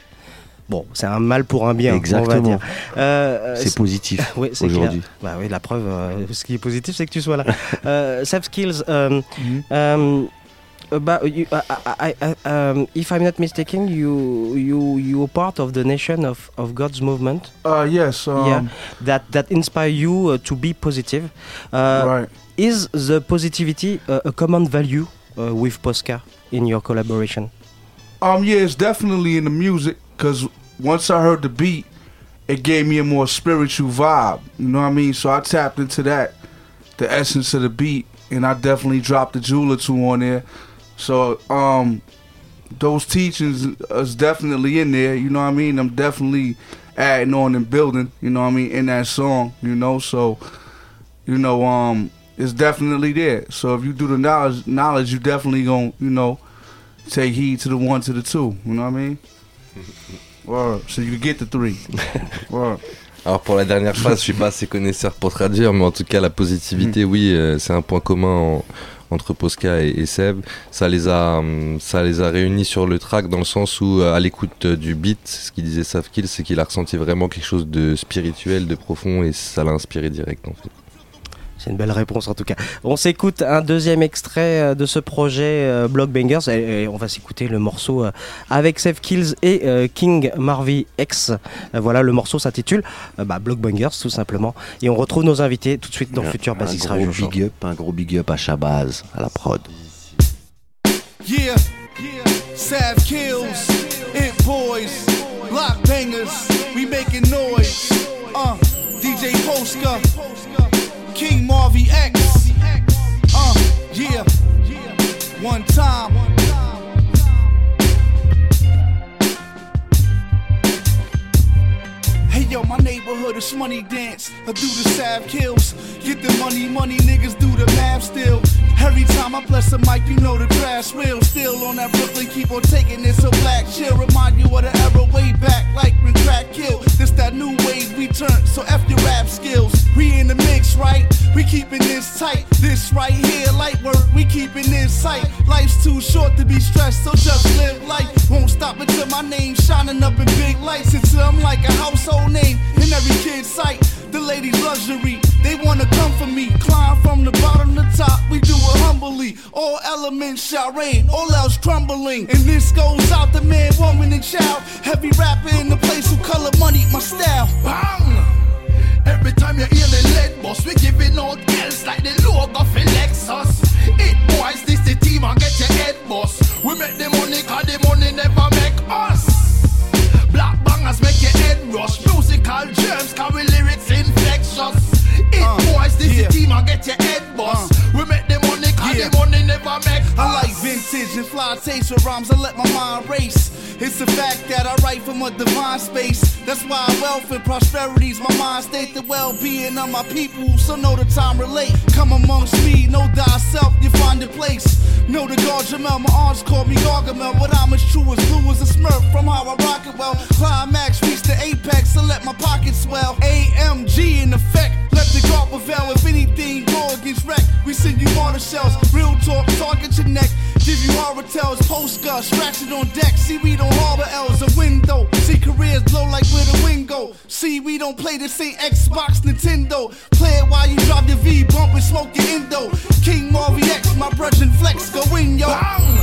Bon, c'est un mal pour un bien. Exactement. On va dire. Euh, c'est, c'est positif oui, c'est aujourd'hui. Bah oui, la preuve, euh, ce qui est positif, c'est que tu sois là. euh, Sav Killz. Um, um, About you, uh, I, I, um, if I'm not mistaken, you you you are part of the Nation of, of God's movement. Uh, yes. Um, yeah, that that inspire you uh, to be positive. Uh, right. Is the positivity uh, a common value uh, with Poska in your collaboration? Um. Yeah, it's definitely in the music because once I heard the beat, it gave me a more spiritual vibe. You know what I mean? So I tapped into that, the essence of the beat, and I definitely dropped a jewel or two on there. So um, those teachings is definitely in there, you know what I mean? I'm definitely adding on and building, you know what I mean, in that song, you know? So, you know, um, it's definitely there. So if you do the knowledge, knowledge you definitely gonna, you know, take heed to the one, to the two, you know what I mean? Word. So you get the three. Word. Alors pour la dernière phrase, je suis pas assez connaisseur pour traduire, mais en tout cas la positivité, oui, euh, c'est un point commun en, entre Poska et, et Seb. Ça les a, ça les a réunis sur le track dans le sens où, à l'écoute du beat, ce qu'il disait Sav Killz, c'est qu'il a ressenti vraiment quelque chose de spirituel, de profond, et ça l'a inspiré direct en fait. C'est une belle réponse en tout cas. On s'écoute un deuxième extrait de ce projet euh, Blockbangerz et, et on va s'écouter le morceau euh, avec Sav Killz et euh, King Marvy X. Euh, voilà, le morceau s'intitule euh, bah, Blockbangerz tout simplement. Et on retrouve nos invités tout de suite dans un, Future Basics Radio Show. Un gros big up à Shabazz, à la prod. Yeah, yeah. Sav Killz, Hit Boys, Blockbangerz, we making noise. Uh, D J Poska. King Marvy X, uh, yeah, one time. Hey yo, my neighborhood is money dance, I do the Sav Killz, get the money, money niggas do the math still. Every time I bless a mic, you know the grass real. Still on that Brooklyn, keep on taking it so black. She'll remind you of the era way back, like when crack killed. This that new wave we turn, so F your rap skills. We in the mix, right? We keeping this tight. This right here, light work, we keeping this tight. Life's too short to be stressed, so just live life. Won't stop until my name's shining up in big lights. Until I'm like a household name in every kid's sight. The ladies luxury, they wanna come for me. Climb from the bottom to top, we do it humbly. All elements shall reign, all else crumbling. And this goes out to man, woman, and child. Heavy rapper in the place who color money, my style. Bang! Every time you hear the lead boss, we giving out else like the logo for Lexus. It boys, this the team, I get your head boss. We make the money, cause the money never make us. Blockbangerz make your head rush. Musical germs, carry lyrics infectious. It uh, boys, this yeah. is team, I get your head boss. Uh, we make the money, cause yeah. the money never make us. I like vintage and fly taste with rhymes, I let my mind race. It's the fact that I write from a divine space. That's why wealth and prosperity's my mind state. The well-being of my people, so know the time relate. Come amongst me, know thyself, you find a place. Know the guard Jamel, my aunts call me Gargamel. What I'm as true as blue as a smurf from how I rock it well. Climax, reach the apex, and let my pockets swell. A M G in effect, let the guard prevail. If anything go against wreck, we send you water shells. Real talk, target your neck. Give you horror tells, Poska, scratching on deck. See, we don't harbor L's, a window. See, careers blow like where the wind go. See, we don't play this ain't Xbox, Nintendo. Play it while you drive your V, bump and smoke your endo. King Marvy X, my brethren flex, go in, yo. Bang!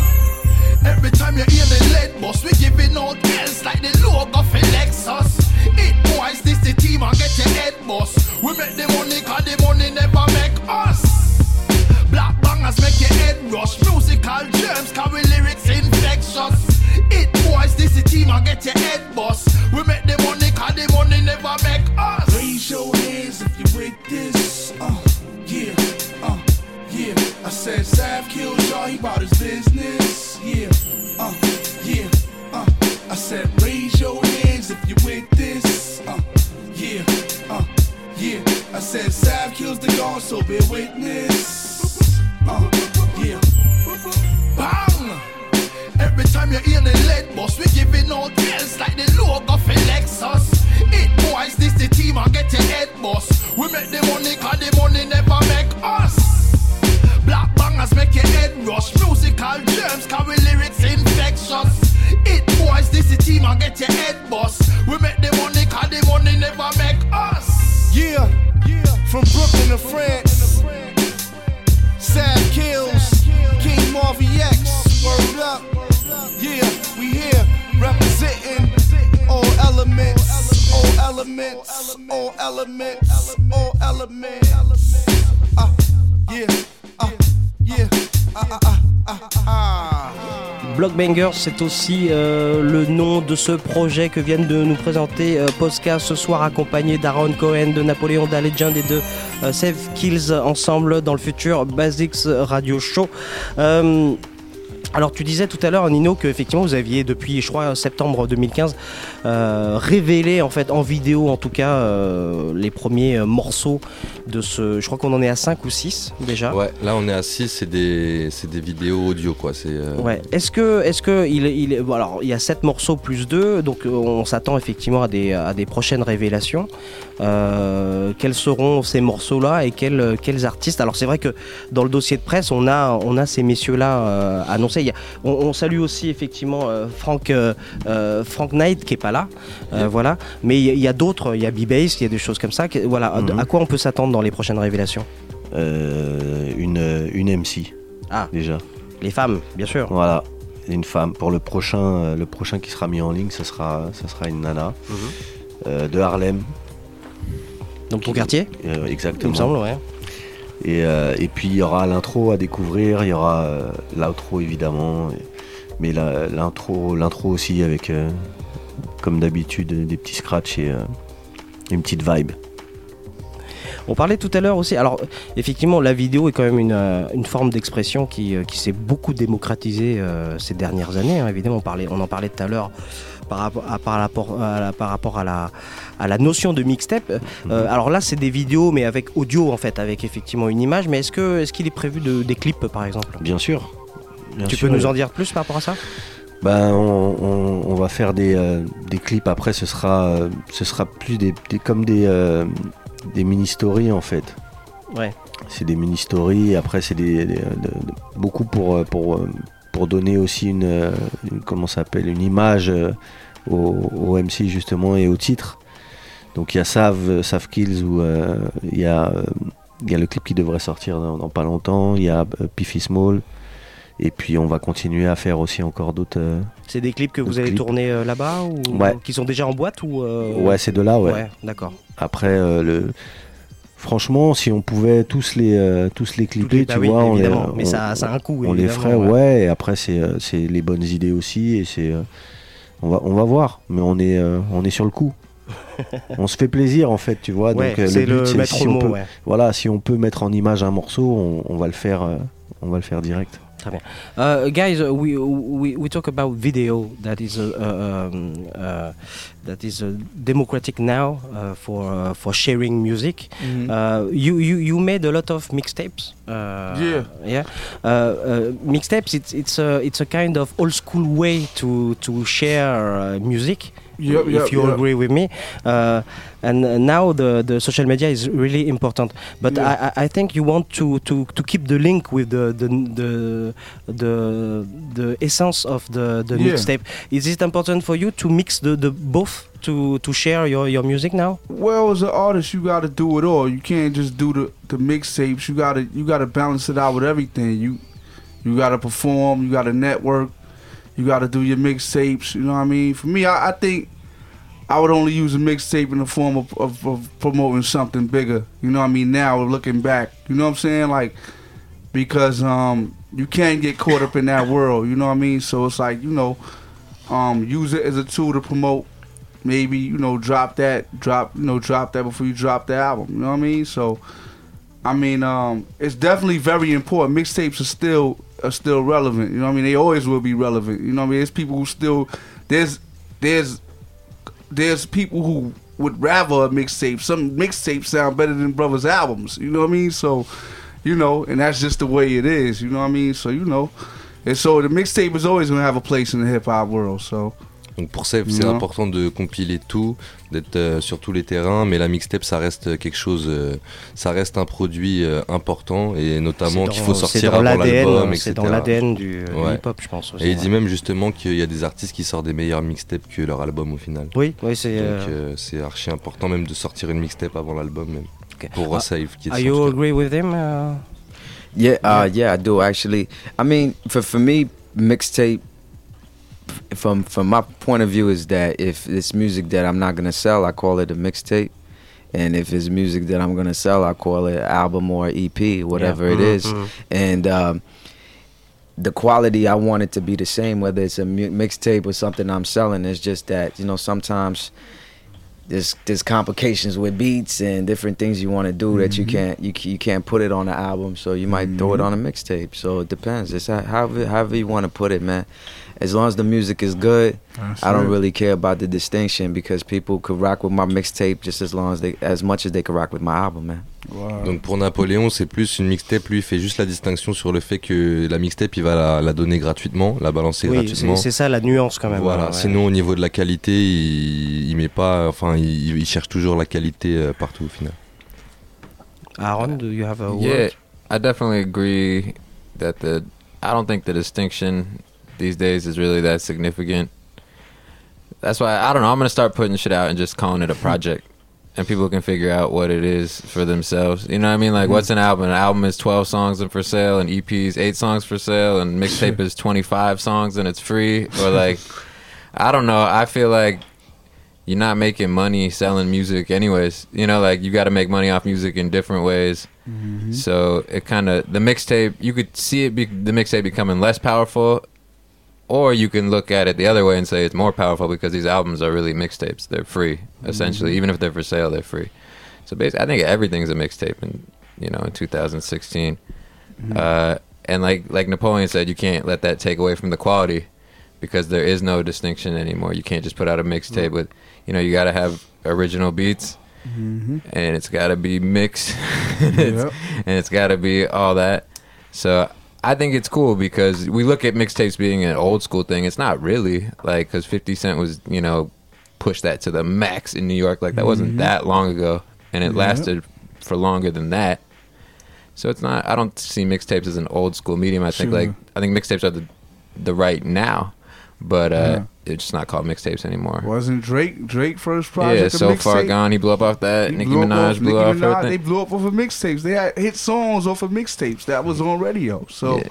Every time you hear the lead boss, we giving out else like the logo for Lexus. It boys, this the team, I get your head boss. We make the money, cause the money never make us. Blockbangerz make your head rush. Musical germs carry lyrics infectious. It boys, this the team, I get your head boss. We make the money, cause the money never make us. Raise your hands if you with this. Uh, yeah, uh, yeah. I said Sav Killz, y'all, he bout his business. Yeah, uh, yeah, uh. I said raise your hands if you with this. Uh, yeah, uh, yeah. I said Sav Killz the God, so be witness. Uh, yeah. Bang! time you hear the lead bus, we giving out deals like the logo for Lexus. Hit Boys, this the team, I get your head boss. We make the money, cause the money never make us. Blockbangerz make your head rush. Musical germs, cause we lyrics infectious. Hit Boys, this the team, I get your head boss. We make the money, cause the money never make us. Yeah, yeah. From Brooklyn to France, Sav Killz, King Marvy X, word up. Yeah, we here representing all elements, all elements, all elements, all elements. Ah, yeah, ah, yeah, ah, ah, ah, ah. Blockbangerz, c'est aussi euh, le nom de ce projet que viennent de nous présenter euh, Poska ce soir, accompagné d'Aaron Cohen, de Napoleon Da Legend et de euh, Sav Killz, ensemble dans le Future Basics Radio Show. Euh, alors tu disais tout à l'heure, Nino, que effectivement vous aviez depuis, je crois, septembre deux mille quinze euh, révélé en fait en vidéo, en tout cas euh, les premiers morceaux de ce. Je crois qu'on en est à cinq ou six déjà. Ouais, là on est à six, c'est des, c'est des vidéos audio quoi. C'est euh... Ouais. Est-ce que, est-ce que il, il, bon, alors il y a sept morceaux plus deux, donc on s'attend effectivement à des, à des prochaines révélations. Euh, quels seront ces morceaux-là et quels, quels artistes? Alors c'est vrai que dans le dossier de presse, on a, on a ces messieurs-là euh, annoncés. Il y a, on, on salue aussi effectivement euh, Frank, euh, Frank Knight qui est pas là, euh, ouais. Voilà. Mais il y, y a d'autres, il y a B-Bass, il y a des choses comme ça. Que, voilà. Mm-hmm. À, à quoi on peut s'attendre dans les prochaines révélations? euh, une, une M C. Ah. Déjà. Les femmes, bien sûr. Voilà. Une femme. Pour le prochain, le prochain qui sera mis en ligne, ça sera, ça sera une nana mm-hmm. euh, de Harlem. Donc ton quartier euh, exactement. Il me semble, ouais. Et, euh, et puis il y aura l'intro à découvrir, il y aura euh, l'outro évidemment, mais la, l'intro, l'intro aussi avec, euh, comme d'habitude, des petits scratchs et euh, une petite vibe. On parlait tout à l'heure aussi, alors effectivement la vidéo est quand même une, une forme d'expression qui, qui s'est beaucoup démocratisée euh, ces dernières années, hein. Évidemment on, parlait, on en parlait tout à l'heure par rapport à, par rapport à, la, par rapport à, la, à la notion de mixtape. Euh, mmh. Alors là c'est des vidéos mais avec audio en fait, avec effectivement une image, mais est-ce, que, est-ce qu'il est prévu de, des clips par exemple? Bien sûr. Bien tu sûr, peux oui. nous en dire plus par rapport à ça? Ben, on, on, on va faire des, euh, des clips, après ce sera, euh, ce sera plus des, des, comme des... Euh, des mini-stories en fait. Ouais. C'est des mini-stories, après c'est des, des, des, des, beaucoup pour, pour, pour donner aussi une, une, comment ça s'appelle, une image au, au M C justement et au titre. Donc il y a Sav, Sav Killz, où il euh, y, euh, y a le clip qui devrait sortir dans, dans pas longtemps, il y a euh, Piffy Small, et puis on va continuer à faire aussi encore d'autres... Euh, c'est des clips que vous avez tournés euh, là-bas ou ouais. Qui sont déjà en boîte ou euh... Ouais, c'est de là, ouais. Ouais, d'accord. Après, euh, le... franchement, si on pouvait tous les, euh, tous les clipper, les... tu bah vois, oui, on les, on, mais ça, ça a un coût. On les ferait, ouais. ouais. Et après, c'est, c'est les bonnes idées aussi, et c'est, euh, on va, on va voir. Mais on est, euh, on est sur le coup. On se fait plaisir, en fait, tu vois. Ouais, donc c'est le but, le c'est si on mot, peut, ouais. Voilà, si on peut mettre en image un morceau, on, on va le faire, euh, on va le faire direct. Très bien. Uh, guys, uh, we, we we talk about video that is uh, um, uh, that is uh, democratic now uh, for uh, for sharing music. Mm-hmm. Uh, you you you made a lot of mixtapes. Uh, yeah. Yeah. Uh, uh, mixtapes. It's it's a it's a kind of old school way to to share uh, music. Yep, if yep, you yep. agree with me, uh, and uh, now the, the social media is really important. But yeah. I, I think you want to, to, to keep the link with the the the the, the essence of the, the yeah. mixtape. Is it important for you to mix the, the both to, to share your, your music now? Well, as an artist, you got to do it all. You can't just do the, the mixtapes. You got to you got to balance it out with everything. You you got to perform. You got to network. You got to do your mixtapes, you know what I mean? For me, I, I think I would only use a mixtape in the form of, of, of promoting something bigger, you know what I mean? Now, looking back, you know what I'm saying? Like, because um, you can't get caught up in that world, you know what I mean? So it's like, you know, um, use it as a tool to promote. Maybe, you know, drop that, drop, you know, drop that before you drop the album, you know what I mean? So, I mean, um, it's definitely very important. Mixtapes are still... are still relevant, you know what I mean? They always will be relevant, you know what I mean? There's people who still, there's, there's, there's people who would rather a mixtape. Some mixtapes sound better than brothers' albums, you know what I mean? So, you know, and that's just the way it is, you know what I mean? So, you know, And so the mixtape is always going to have a place in the hip hop world. So. Donc pour Save, c'est important de compiler tout, d'être euh, sur tous les terrains, mais la mixtape, ça reste quelque chose, euh, ça reste un produit euh, important, et notamment dans, qu'il faut sortir avant l'album, et cetera. C'est dans l'A D N du euh, ouais. hip-hop, je pense. Aussi, et ouais. il dit même justement qu'il y a des artistes qui sortent des meilleurs mixtapes que leur album au final. Oui, oui c'est... Donc euh, euh, c'est archi important même de sortir une mixtape avant l'album, même, okay. pour uh, Save. Qui are you agree with him? Uh... Yeah, uh, yeah, I do, actually. I mean, for, for me, mixtape, From from my point of view is that if it's music that I'm not gonna sell, I call it a mixtape, and if it's music that I'm gonna sell, I call it album or E P, whatever yeah. it is. Mm-hmm. And um, the quality I want it to be the same, whether it's a mu- mixtape or something I'm selling. It's just that, you know, sometimes there's there's complications with beats and different things you want to do mm-hmm. that you can't you you can't put it on an album, so you might mm-hmm. throw it on a mixtape. So it depends. It's however however you want to put it, man. As long as the music is good, That's I don't it. really care about the distinction, because people could rock with my mixtape just as long as they, as much as they could rock with my album, man. Wow. Donc pour Napoléon, c'est plus une mixtape. Lui, il fait juste la distinction sur le fait que la mixtape, il va la, la donner gratuitement, la balancer oui, gratuitement. C'est, c'est ça la nuance quand même. Voilà. Ouais. Sinon, au niveau de la qualité, il, il met pas. Enfin, il, il cherche toujours la qualité euh, partout au final. Aaron, do you have a word? Yeah, I definitely agree that the. I don't think the distinction. These days is really that significant. That's why I don't know. I'm gonna start putting shit out and just calling it a project, and people can figure out what it is for themselves. You know what I mean? Like, mm-hmm. what's an album? An album is twelve songs and for sale, and E Ps eight songs for sale, and mixtape is twenty-five songs and it's free. Or like, I don't know. I feel like you're not making money selling music, anyways. You know, like you got to make money off music in different ways. Mm-hmm. So it kind of the mixtape. You could see it. Be, the mixtape becoming less powerful. Or you can look at it the other way and say it's more powerful because these albums are really mixtapes. They're free, essentially. Mm-hmm. Even if they're for sale, they're free. So basically, I think everything's a mixtape in, you know, in two thousand sixteen. Mm-hmm. Uh, and like like Napoleon said, you can't let that take away from the quality because there is no distinction anymore. You can't just put out a mixtape mm-hmm. with, you know, you got to have original beats. Mm-hmm. And it's got to be mixed. and it's, yep. and it's got to be all that. So I think it's cool because we look at mixtapes being an old school thing. It's not really, like, because fifty Cent was, you know, pushed that to the max in New York. Like, that mm-hmm. wasn't that long ago, and it yeah. lasted for longer than that. So it's not, I don't see mixtapes as an old school medium. I think, sure. like, I think mixtapes are the the right now, but uh, yeah. it's just not called mixtapes anymore. Wasn't Drake, Drake first project Yeah, So Far Gone, he blew up off that. He Nicki blew Minaj off, blew Nicki off Minaj, everything. They blew up off of mixtapes. They had hit songs off of mixtapes that was on radio. So, yeah.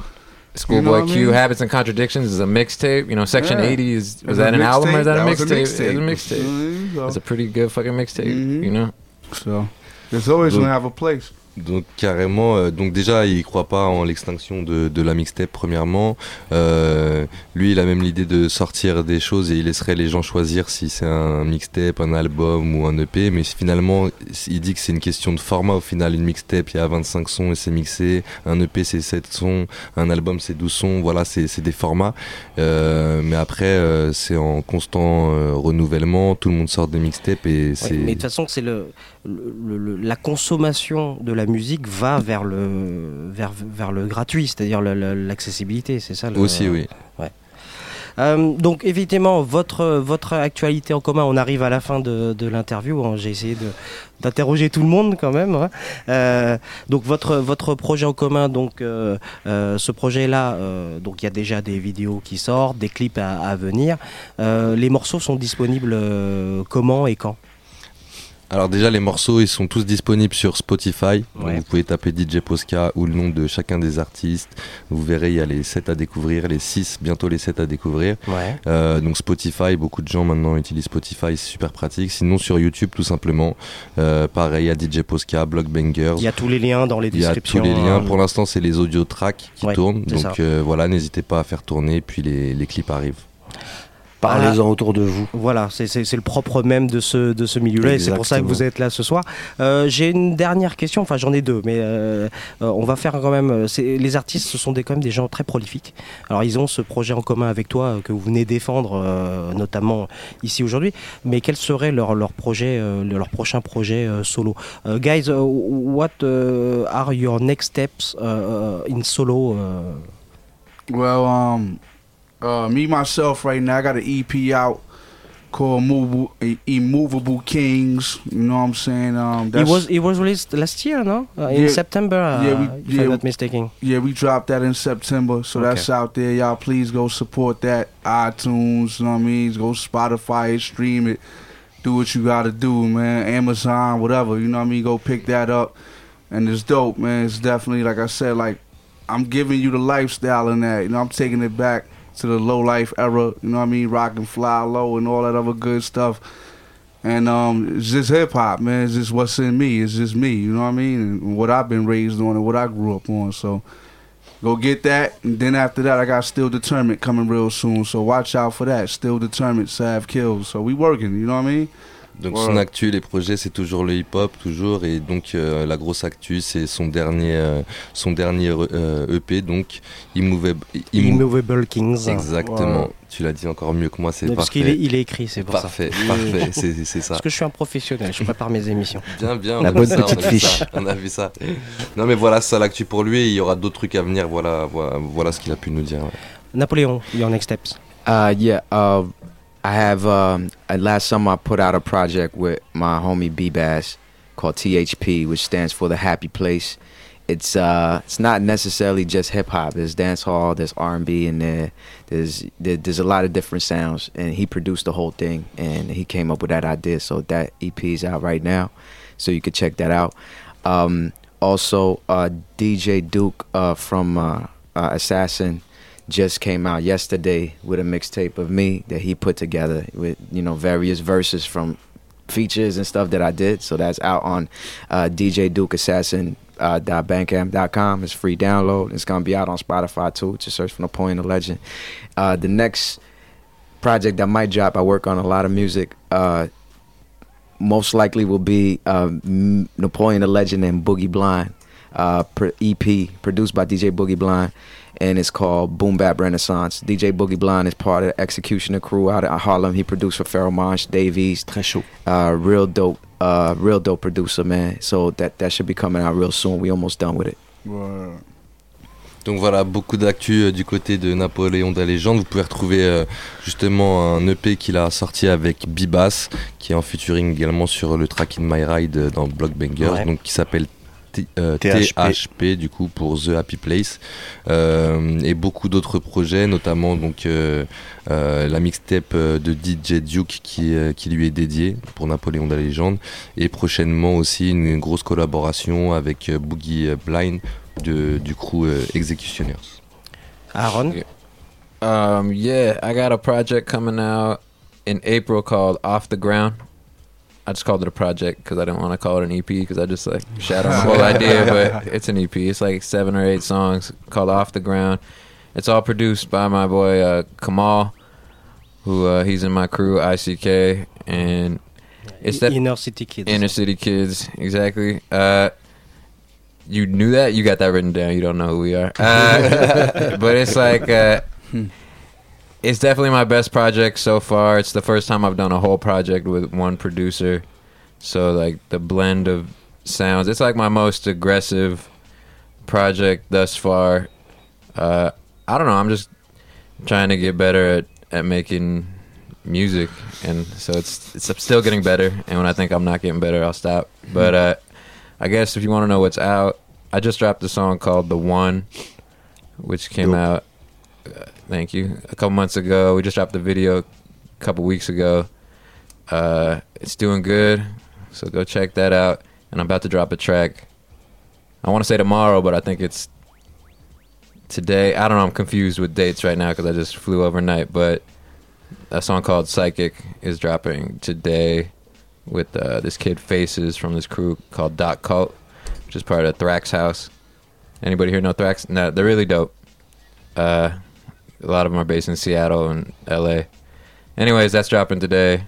Schoolboy you know Q, I mean? Habits and Contradictions is a mixtape. You know, Section yeah. eighty, is was that an album or is that a mixtape? It's a mixtape. It's a pretty good fucking mixtape, mm-hmm. you know? So, there's always going to have a place. Donc carrément, euh, donc déjà il croit pas en l'extinction de, de la mixtape premièrement, euh, lui il a même l'idée de sortir des choses et il laisserait les gens choisir si c'est un mixtape, un album ou un E P, mais finalement il dit que c'est une question de format au final, une mixtape il y a vingt-cinq sons et c'est mixé, un E P c'est sept sons, un album c'est douze sons, voilà c'est, c'est des formats, euh, mais après euh, c'est en constant euh, renouvellement, tout le monde sort des mixtapes et c'est... Ouais, mais de toute façon c'est le, le, le, la consommation de la musique va vers le vers vers le gratuit, c'est-à-dire le, le, l'accessibilité, c'est ça le... Aussi oui. Ouais. Euh, donc évidemment votre votre actualité en commun, on arrive à la fin de de l'interview, hein. J'ai essayé de d'interroger tout le monde quand même. Hein. Euh, donc votre votre projet en commun, donc euh, euh, ce projet-là, euh, donc il y a déjà des vidéos qui sortent, des clips à, à venir. Euh, les morceaux sont disponibles euh, comment et quand? Alors déjà les morceaux ils sont tous disponibles sur Spotify, ouais. Vous pouvez taper D J Poska ou le nom de chacun des artistes, vous verrez il y a les sept à découvrir, les six, bientôt les sept à découvrir, ouais. euh, donc Spotify, beaucoup de gens maintenant utilisent Spotify, c'est super pratique, sinon sur YouTube tout simplement, euh, pareil à D J Poska, Blockbangerz. Il y a tous les liens dans les descriptions. Il y a tous les liens, pour l'instant c'est les audio tracks qui ouais, tournent, donc euh, voilà n'hésitez pas à faire tourner, puis les, les clips arrivent. Parlez-en voilà. autour de vous. Voilà, c'est, c'est, c'est le propre même de ce, de ce milieu-là. Exactement. Et c'est pour ça que vous êtes là ce soir. Euh, j'ai une dernière question, enfin j'en ai deux, mais euh, euh, on va faire quand même... C'est, les artistes, ce sont des, quand même des gens très prolifiques. Alors ils ont ce projet en commun avec toi que vous venez défendre, euh, notamment ici aujourd'hui. Mais quel serait leur, leur, projet, euh, leur prochain projet euh, solo? uh, Guys, uh, what uh, are your next steps uh, in solo uh Well, um, uh, me, myself, right now, I got an E P out called Movable, Immovable Kings. You know what I'm saying? Um, that's, it was it was released last year, no? Uh, in yeah, September, uh, yeah, we, if yeah, I'm not mistaken. Yeah, we dropped that in September, so okay. That's out there. Y'all please go support that. iTunes, you know what I mean? Go Spotify it, stream it. Do what you got to do, man. Amazon, whatever, you know what I mean? Go pick that up. And it's dope, man. It's definitely, like I said, like, I'm giving you the lifestyle in that. You know, I'm taking it back to the low life era. You know what I mean? Rock and fly low and all that other good stuff. And um, it's just hip hop, man. It's just what's in me. It's just me. You know what I mean? And what I've been raised on and what I grew up on. So go get that. And then after that, I got Still Determined coming real soon. So watch out for that. Still Determined, Sav Killz. So we working. You know what I mean? Donc voilà. Son actu, les projets, c'est toujours le hip-hop, toujours, et donc euh, la grosse actu, c'est son dernier, euh, son dernier euh, E P, donc Immovable, Immo- Immovable Kings. Exactement. Wow. Tu l'as dit encore mieux que moi, c'est mais parfait. Parce qu'il est, il est écrit, c'est pour parfait, ça. Parfait, parfait, c'est, c'est ça. Parce que je suis un professionnel, je prépare mes émissions. Bien, bien, on la a bonne vu petite ça, on fiche. A, on a vu ça. Non mais voilà, c'est ça l'actu pour lui, et il y aura d'autres trucs à venir, voilà, voilà, voilà ce qu'il a pu nous dire. Ouais. Napoleon, your next steps. Uh, yeah, uh... I have, um, last summer I put out a project with my homie B-Bass called T H P, which stands for The Happy Place. It's uh, it's not necessarily just hip-hop. There's dance hall, there's R and B in there. There's, there, there's a lot of different sounds, and he produced the whole thing, and he came up with that idea. So that E P is out right now, so you can check that out. Um, also, uh, D J Duke uh, from uh, uh, Assassin just came out yesterday with a mixtape of me that he put together with, you know, various verses from features and stuff that I did. So that's out on uh, d j duke assassin dot bandcamp dot com. It's free download. It's going to be out on Spotify too. Just search for Napoleon Da Legend. Uh, the next project I might drop, I work on a lot of music, uh, most likely will be uh, Napoleon Da Legend and Boogie Blind uh, E P produced by D J Boogie Blind. And it's called Boom Bap Renaissance. D J Boogie Blind is part of the Executioner crew out of Harlem. He produced for Pharoah Davies. Très chaud. Uh, real dope, uh, real dope producer, man. So that, that should be coming out real soon. We almost done with it. Wow. Donc voilà, beaucoup d'actu euh, du côté de Napoléon Da Legend. Vous pouvez retrouver euh, justement un E P qu'il a sorti avec B-Bass, qui est en featuring également sur le track In My Ride euh, dans Blockbangerz, ouais. Donc qui s'appelle Euh, T H P du coup pour The Happy Place euh, et beaucoup d'autres projets, notamment donc euh, euh, la mixtape de D J Duke qui, euh, qui lui est dédiée pour Napoléon Da Legend, et prochainement aussi une, une grosse collaboration avec euh, Boogie Blind de, du crew euh, Executioners. Aaron? Okay. Um, yeah, I got a project coming out in April called Off the Ground. I just called it a project because I didn't want to call it an E P because I just like shat on the whole idea, but it's an E P. It's like seven or eight songs called Off the Ground. It's all produced by my boy uh, Kamal, who uh, he's in my crew, I C K, and it's that Inner City Kids. Inner City Kids, exactly. Uh, you knew that? You got that written down. You don't know who we are. Uh, but it's like... Uh, It's definitely my best project so far. It's the first time I've done a whole project with one producer. So, like, the blend of sounds. It's, like, my most aggressive project thus far. Uh, I don't know. I'm just trying to get better at, at making music. And so it's, it's I'm still getting better. And when I think I'm not getting better, I'll stop. But uh, I guess if you want to know what's out, I just dropped a song called The One, which came nope. out. Thank you. A couple months ago, we just dropped the video. A couple weeks ago, uh, it's doing good. So go check that out. And I'm about to drop a track. I want to say tomorrow, but I think it's today. I don't know. I'm confused with dates right now because I just flew overnight. But a song called Psychic is dropping today with uh, this kid Faces from this crew called Dot Cult, which is part of Thrax House. Anybody here know Thrax? No, they're really dope. Uh, a lot of them are based in Seattle and L A. Anyways, that's dropping today.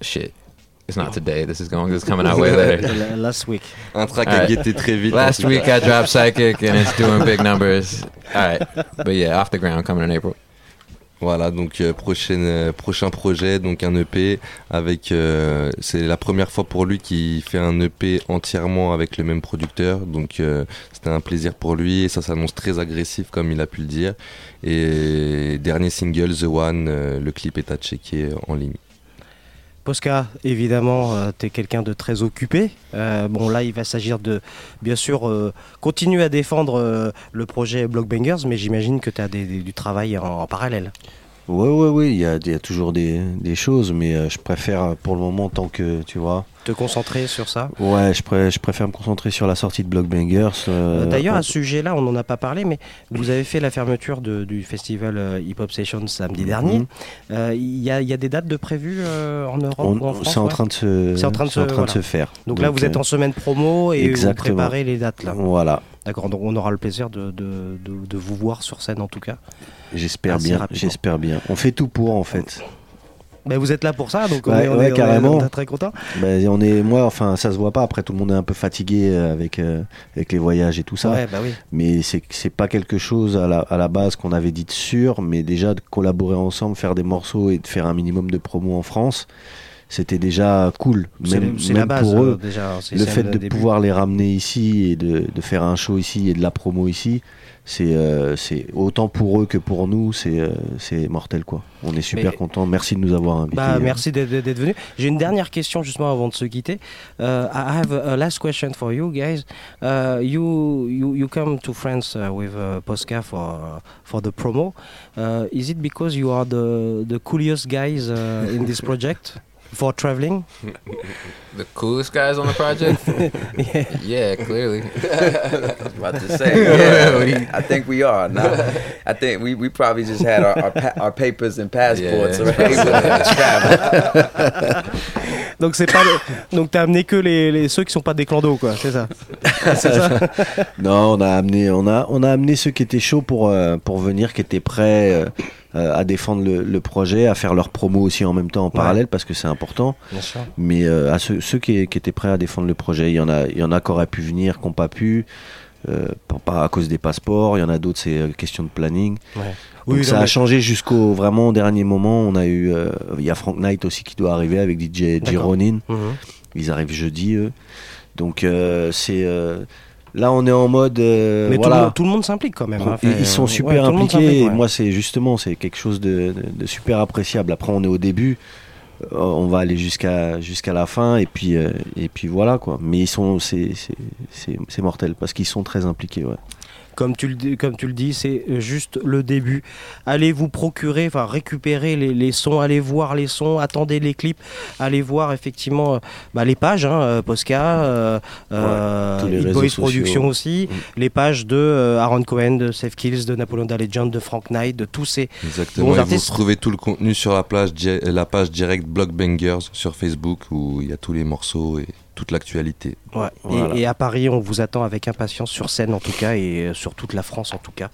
Shit. It's not today. This is going. This is coming out way later. Last week. Un track à guetter très vite. Last week I dropped Psychic and it's doing big numbers. All right. But yeah, Off the Ground coming in April. Voilà, donc euh, prochaine, euh, prochain projet, donc un E P avec. Euh, c'est la première fois pour lui qu'il fait un E P entièrement avec le même producteur, donc euh, c'était un plaisir pour lui et ça s'annonce très agressif comme il a pu le dire. Et dernier single, The One, euh, le clip est à checker en ligne. Poska, évidemment, euh, tu es quelqu'un de très occupé. Euh, bon, là, il va s'agir de, bien sûr, euh, continuer à défendre euh, le projet Blockbangerz, mais j'imagine que tu as du travail en, en parallèle. Oui, oui, oui, il y a, y a toujours des, des choses, mais euh, je préfère, pour le moment, tant que, tu vois... Te concentrer sur ça. Ouais, je, pr- je préfère me concentrer sur la sortie de Blockbangerz. Euh, D'ailleurs, à ce sujet-là, on n'en a pas parlé, mais vous avez fait la fermeture de, du festival euh, Hip Hop Session samedi dernier. Il mm-hmm. euh, y, y a des dates de prévues euh, en Europe on, ou en France. C'est en train ouais. de se, c'est en train de se, en train voilà. de se faire. Donc, Donc là, vous euh, êtes en semaine promo et exactement. Vous préparez les dates là. Voilà. D'accord. Donc on aura le plaisir de, de, de, de vous voir sur scène en tout cas. J'espère bien. Rapidement. J'espère bien. On fait tout pour en fait. Ben vous êtes là pour ça, donc on, bah, est, on, ouais, est, on est très contents. Ben on est, moi, enfin, ça se voit pas. Après, tout le monde est un peu fatigué avec euh, avec les voyages et tout ça. Ouais, bah oui. Mais c'est c'est pas quelque chose à la à la base qu'on avait dit de sûr. Mais déjà de collaborer ensemble, faire des morceaux et de faire un minimum de promos en France, c'était déjà cool. Même, c'est, c'est même la base, pour eux, euh, déjà, c'est, le c'est fait de début. Pouvoir les ramener ici et de de faire un show ici et de la promo ici. C'est, euh, c'est autant pour eux que pour nous, c'est, euh, c'est mortel quoi. On est super mais contents, merci de nous avoir invités. Bah, merci d'être, d'être venu. J'ai une dernière question justement avant de se quitter. Uh, I have a last question for you guys. Uh, you, you, you come to France uh, with uh, Poska for, uh, for the promo. Uh, is it because you are the, the coolest guys uh, in this project? For traveling, the coolest guys on the project. yeah, yeah, clearly. I was about to say, yeah, we, I think we are. Nah, I think we, we probably just had our our, pa- our papers and passports already to travel. Donc c'est pas les... donc t'as amené que les, les ceux qui sont pas des clandos quoi, c'est ça. c'est ça. Non, on a amené on a on a amené ceux qui étaient chauds pour euh, pour venir, qui étaient prêts. Euh, à défendre le, le projet, à faire leur promo aussi en même temps en ouais. parallèle parce que c'est important. Bien sûr. Mais euh, à ceux, ceux qui, qui étaient prêts à défendre le projet, il y en a, il y en a qui auraient pu venir, qui n'ont pas pu, euh, pas à cause des passeports. Il y en a d'autres, c'est question de planning. Ouais. Donc oui, ça non, a mais... changé jusqu'au vraiment dernier moment. On a eu, il euh, y a Frank Knight aussi qui doit arriver avec D J Gironin. Mmh. Ils arrivent jeudi, eux. Donc euh, c'est euh, là, on est en mode. Euh, Mais voilà. tout, le monde, tout le monde s'implique quand même. Hein, ils sont super ouais, impliqués. Ouais. Et moi, c'est justement, c'est quelque chose de, de, de super appréciable. Après, on est au début. Euh, on va aller jusqu'à jusqu'à la fin. Et puis euh, et puis voilà quoi. Mais ils sont, c'est c'est c'est, c'est mortel parce qu'ils sont très impliqués. Ouais. Comme tu le, comme tu le dis, c'est juste le début. Allez vous procurer, enfin récupérer les, les sons, allez voir les sons, attendez les clips, allez voir effectivement bah, les pages, hein, Poska, euh, ouais, euh, Hit Boys Productions aussi, mmh. les pages de euh, Aaron Cohen, de Sav Killz, de Napoleon Da Legend, de Frank Knight, de tous ces exactement, bons artistes. Vous retrouvez tout le contenu sur la page, la page directe Blockbangerz sur Facebook où il y a tous les morceaux et... toute l'actualité. Ouais. Voilà. Et, et à Paris, on vous attend avec impatience sur scène en tout cas et sur toute la France en tout cas.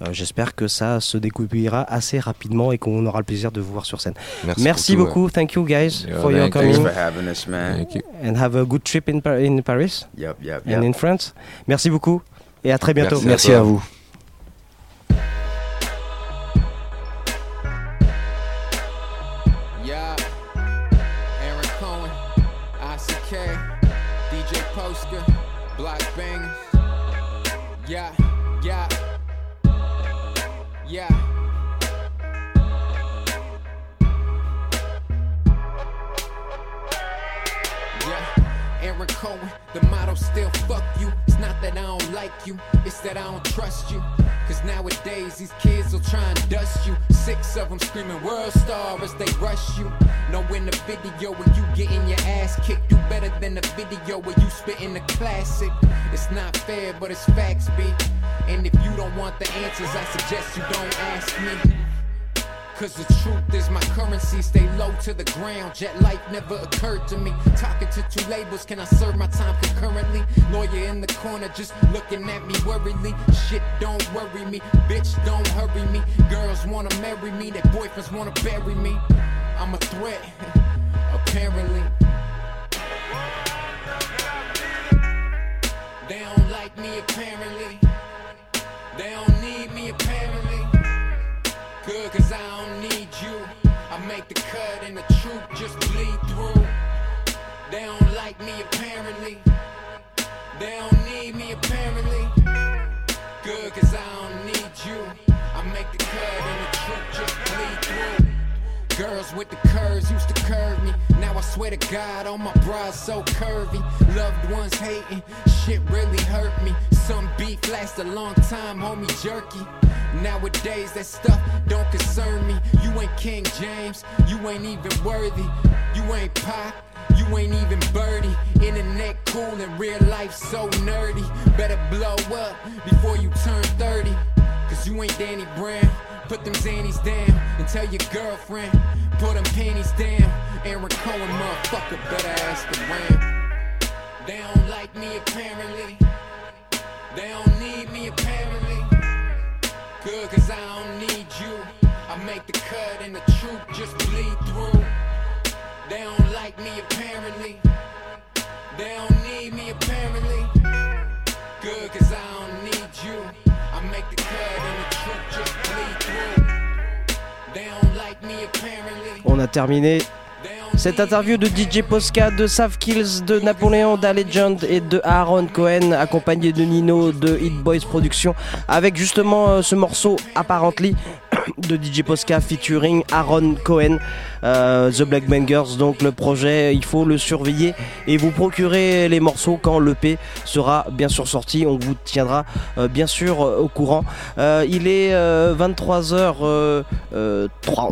Euh, j'espère que ça se découvrira assez rapidement et qu'on aura le plaisir de vous voir sur scène. Merci, Merci beaucoup. beaucoup. Thank you guys Yo, for your coming. Thanks for having us, man. Thank you. And have a good trip in, par- in Paris. Yep, yep, yep. And in France. Merci beaucoup et à très bientôt. Merci, Merci à, à vous. Yeah, yeah, yeah. Yeah, Aaron Cohen, the motto still fuck you. It's not that I don't like you, it's that I don't trust you. Cause nowadays these kids will try and dust you. Six of them screaming world star as they rush you. Know in the video when you getting your ass kicked, you better than the video where you spitting the classic. It's not fair, but it's facts, B. And if you don't want the answers, I suggest you don't ask me. Cause the truth is my currency stay low to the ground. Jet life never occurred to me. Talking to two labels, can I serve my time concurrently? Lawyer in the corner just looking at me worriedly. Shit don't worry me, bitch don't hurry me. Girls wanna marry me, their boyfriends wanna bury me. I'm a threat, apparently. They don't like me apparently. They don't need me apparently. Good cause I don't like me apparently. They don't need me apparently. Good, cause I don't need you. I make the curve and the trip just bleed through. Girls with the curves used to curve me. Now I swear to God, all my bras so curvy. Loved ones hating, shit really hurt me. Some beef lasts a long time, homie jerky. Nowadays that stuff don't concern me. You ain't King James, you ain't even worthy. You ain't Pop, you ain't even Birdie. Internet cool and real life so nerdy. Better blow up before you turn thirty. Cause you ain't Danny Brown. Put them zannies down and tell your girlfriend, put them panties down. Aaron Cohen, motherfucker, better ask around. They don't like me apparently. They don't need me apparently. Good, cause I don't need you. I make the cut and the truth just bleed through. They don't like me apparently. They don't need me apparently. Good, cause I don't need you. I make the cut and the truth just bleed through. They don't like me apparently. On a terminé cette interview de D J Poska, de Sav Killz, de Napoleon Da Legend et de Aaron Cohen, accompagné de Nino de Hit Boys Production, avec justement euh, ce morceau Apparently de D J Poska featuring Aaron Cohen, euh, The Blockbangerz. Donc le projet, il faut le surveiller et vous procurer les morceaux quand l'E P sera bien sûr sorti. On vous tiendra euh, bien sûr euh, au courant. Euh, il est euh, vingt-trois heures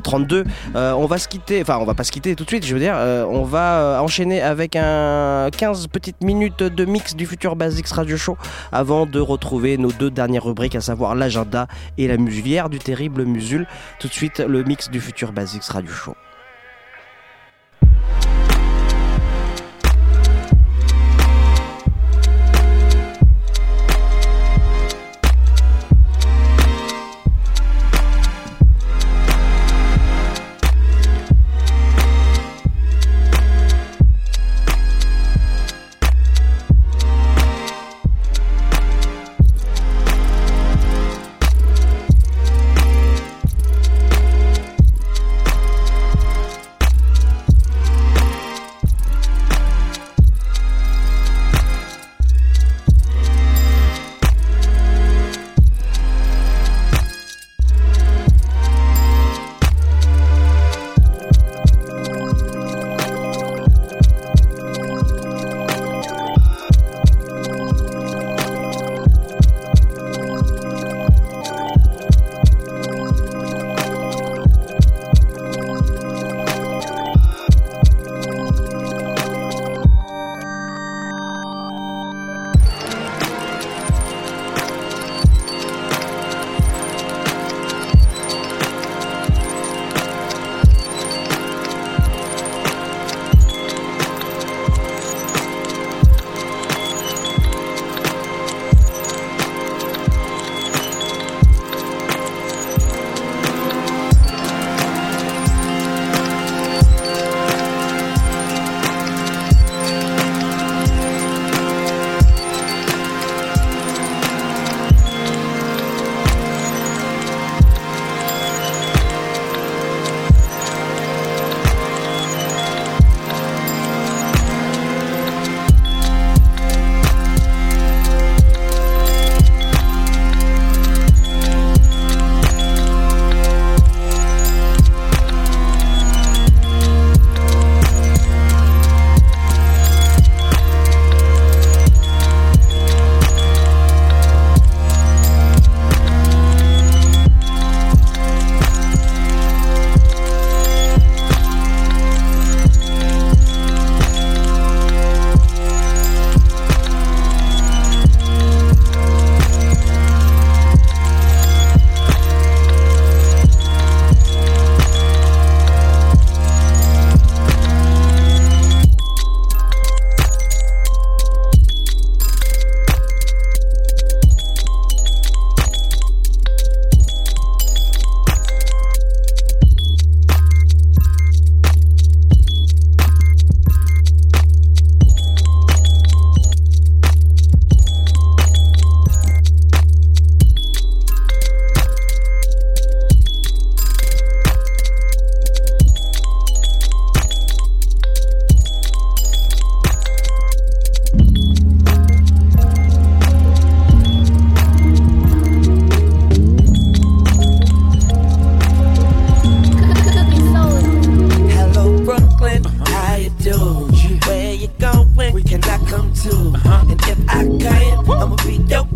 trente-deux. Euh, euh, euh, on va se quitter, enfin on va pas se quitter tout de suite. Je veux dire, euh, on va enchaîner avec un quinze petites minutes de mix du Future Basics Radio Show avant de retrouver nos deux dernières rubriques, à savoir l'agenda et la muselière du terrible musée. Tout de suite, le mix du Future Basics Radio Show.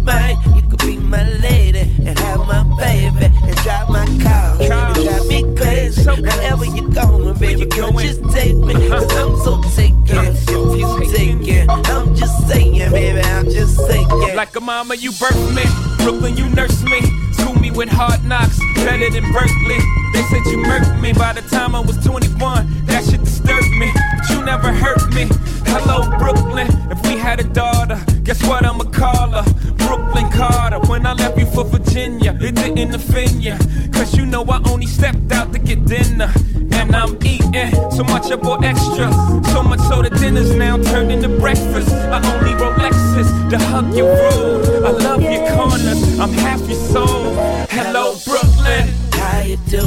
mine. You could be my lady and have my baby and drive my car. You drive me crazy. Wherever you're going, baby, you just take me. Cause I'm so taken. If you take it, I'm just saying, baby, I'm just saying. Like a mama, you birthed me. Brooklyn, you nursed me. School me with hard knocks, better than Berkeley. They said you murked me by the time I was twenty-one. That shit disturbed me, but you never hurt me. Hello, Brooklyn. If we had a daughter, guess what I'ma call her? Brooklyn Carter. When I left you for Virginia, it didn't offend ya. Cause you know I only stepped out to get dinner. And I'm eating so much I bought extra. So much so the dinner's now turned into breakfast. I only Rolexes to hug your road. I love your corners, I'm half your soul. Hello, Brooklyn. How you do?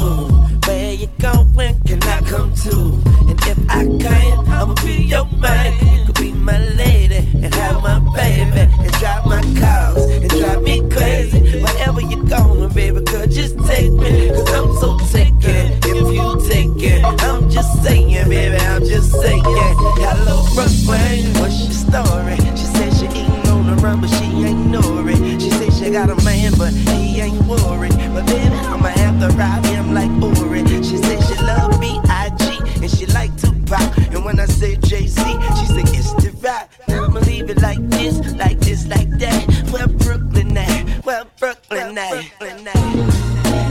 Where you going? Can I come too? And if I can, I'ma be your man. You could be my lady and have my baby and drive my cars and drive me crazy. Wherever you're going, baby, girl, just take me. Cause I'm so taken. If you take it, I'm just saying, baby, I'm just saying. Hello, Brooklyn, what's your story? She said she ain't on the run, but she ain't know it. She said she got a man, but he ain't worried. But then I'ma have to rob him like Uri. She said she love me, I G, and she like Tupac. And when I say Jay-Z, she said it's the rock. Now I'ma leave it like this, like this, like that. Well, Brooklyn at? Well, Brooklyn at? Brooklyn at?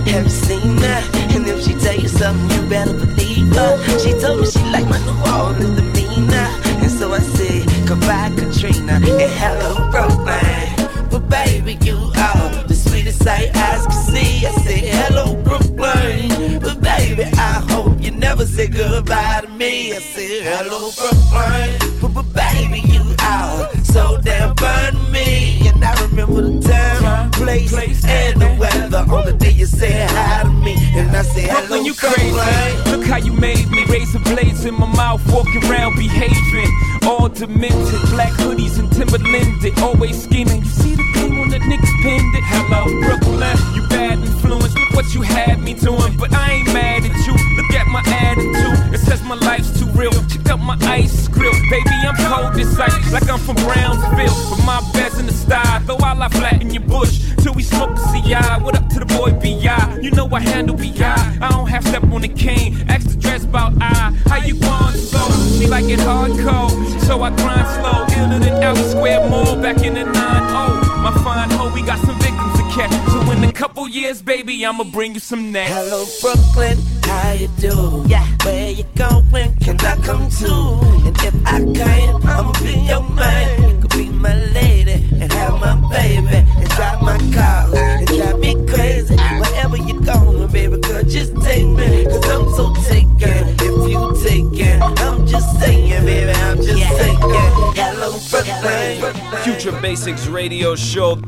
Have you seen her? And if she tell you something, you better believe her. She told me she like my New Orleans demeanor. And so I said, goodbye, Katrina, and hello, Brooklyn. But baby, you are the sweetest sight eyes can see. I said, hello, Brooklyn. But baby, I hope you never say goodbye to me. I said, hello, Brooklyn. But, but baby, you are so damn fun to me. And I remember the time, place, place and the weather. On the day you said hi to me. And I said, hello, Brooklyn. You crazy. Look how you made me. Razor blades in my mouth, walking around behaving all demented. Black hoodies and Timberlanded, always scheming. You see the gleam on the Knicks pinned it. Hello, Brooklyn. You bad influence. Look what you had me doing. But I ain't mad at you. Look at my attitude. It says my life's too real. Check out my ice grill. Baby, I'm cold as ice. Like I'm from Brownsville. But my bed's in the style. Though I lie flat in your bush. Till we smoke the C I. What up to the boy B I? You know I handle B I. I don't have step on the cane. Ask the dress about I. How you going slow? She like it hardcore. So I grind slow. Inner than out square mall back in the nine oh. My fine hoe, we got some victims to catch. So in a couple years, baby, I'ma bring you some next. Hello, Brooklyn. How you do? Yeah. Where you going? Can I come too? And if I can, I'ma be your man. You could be my lady and have my baby and drive my car and drive me crazy. Wherever you going, baby girl, just take me. Cause I'm so taken. If you take it, I'm just saying, baby, I'm just yeah. saying. Hello, Brooklyn. Future Basics Radio Show.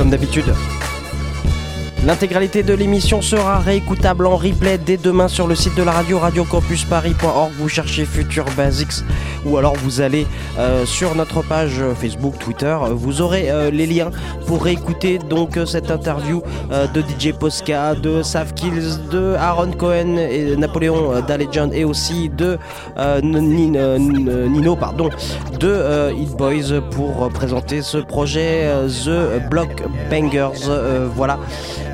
comme d'habitude. L'intégralité de l'émission sera réécoutable en replay dès demain sur le site de la radio, radio campus paris point org. Vous cherchez Future Basics ou alors vous allez euh, sur notre page Facebook, Twitter. Vous aurez euh, les liens pour réécouter donc cette interview euh, de D J Poska, de Sav Killz, de Aaron Cohen et Napoleon euh, Da Legend, et aussi de euh, Nino pardon, de euh, Hit Boys pour euh, présenter ce projet euh, The Blockbangerz. Euh, voilà.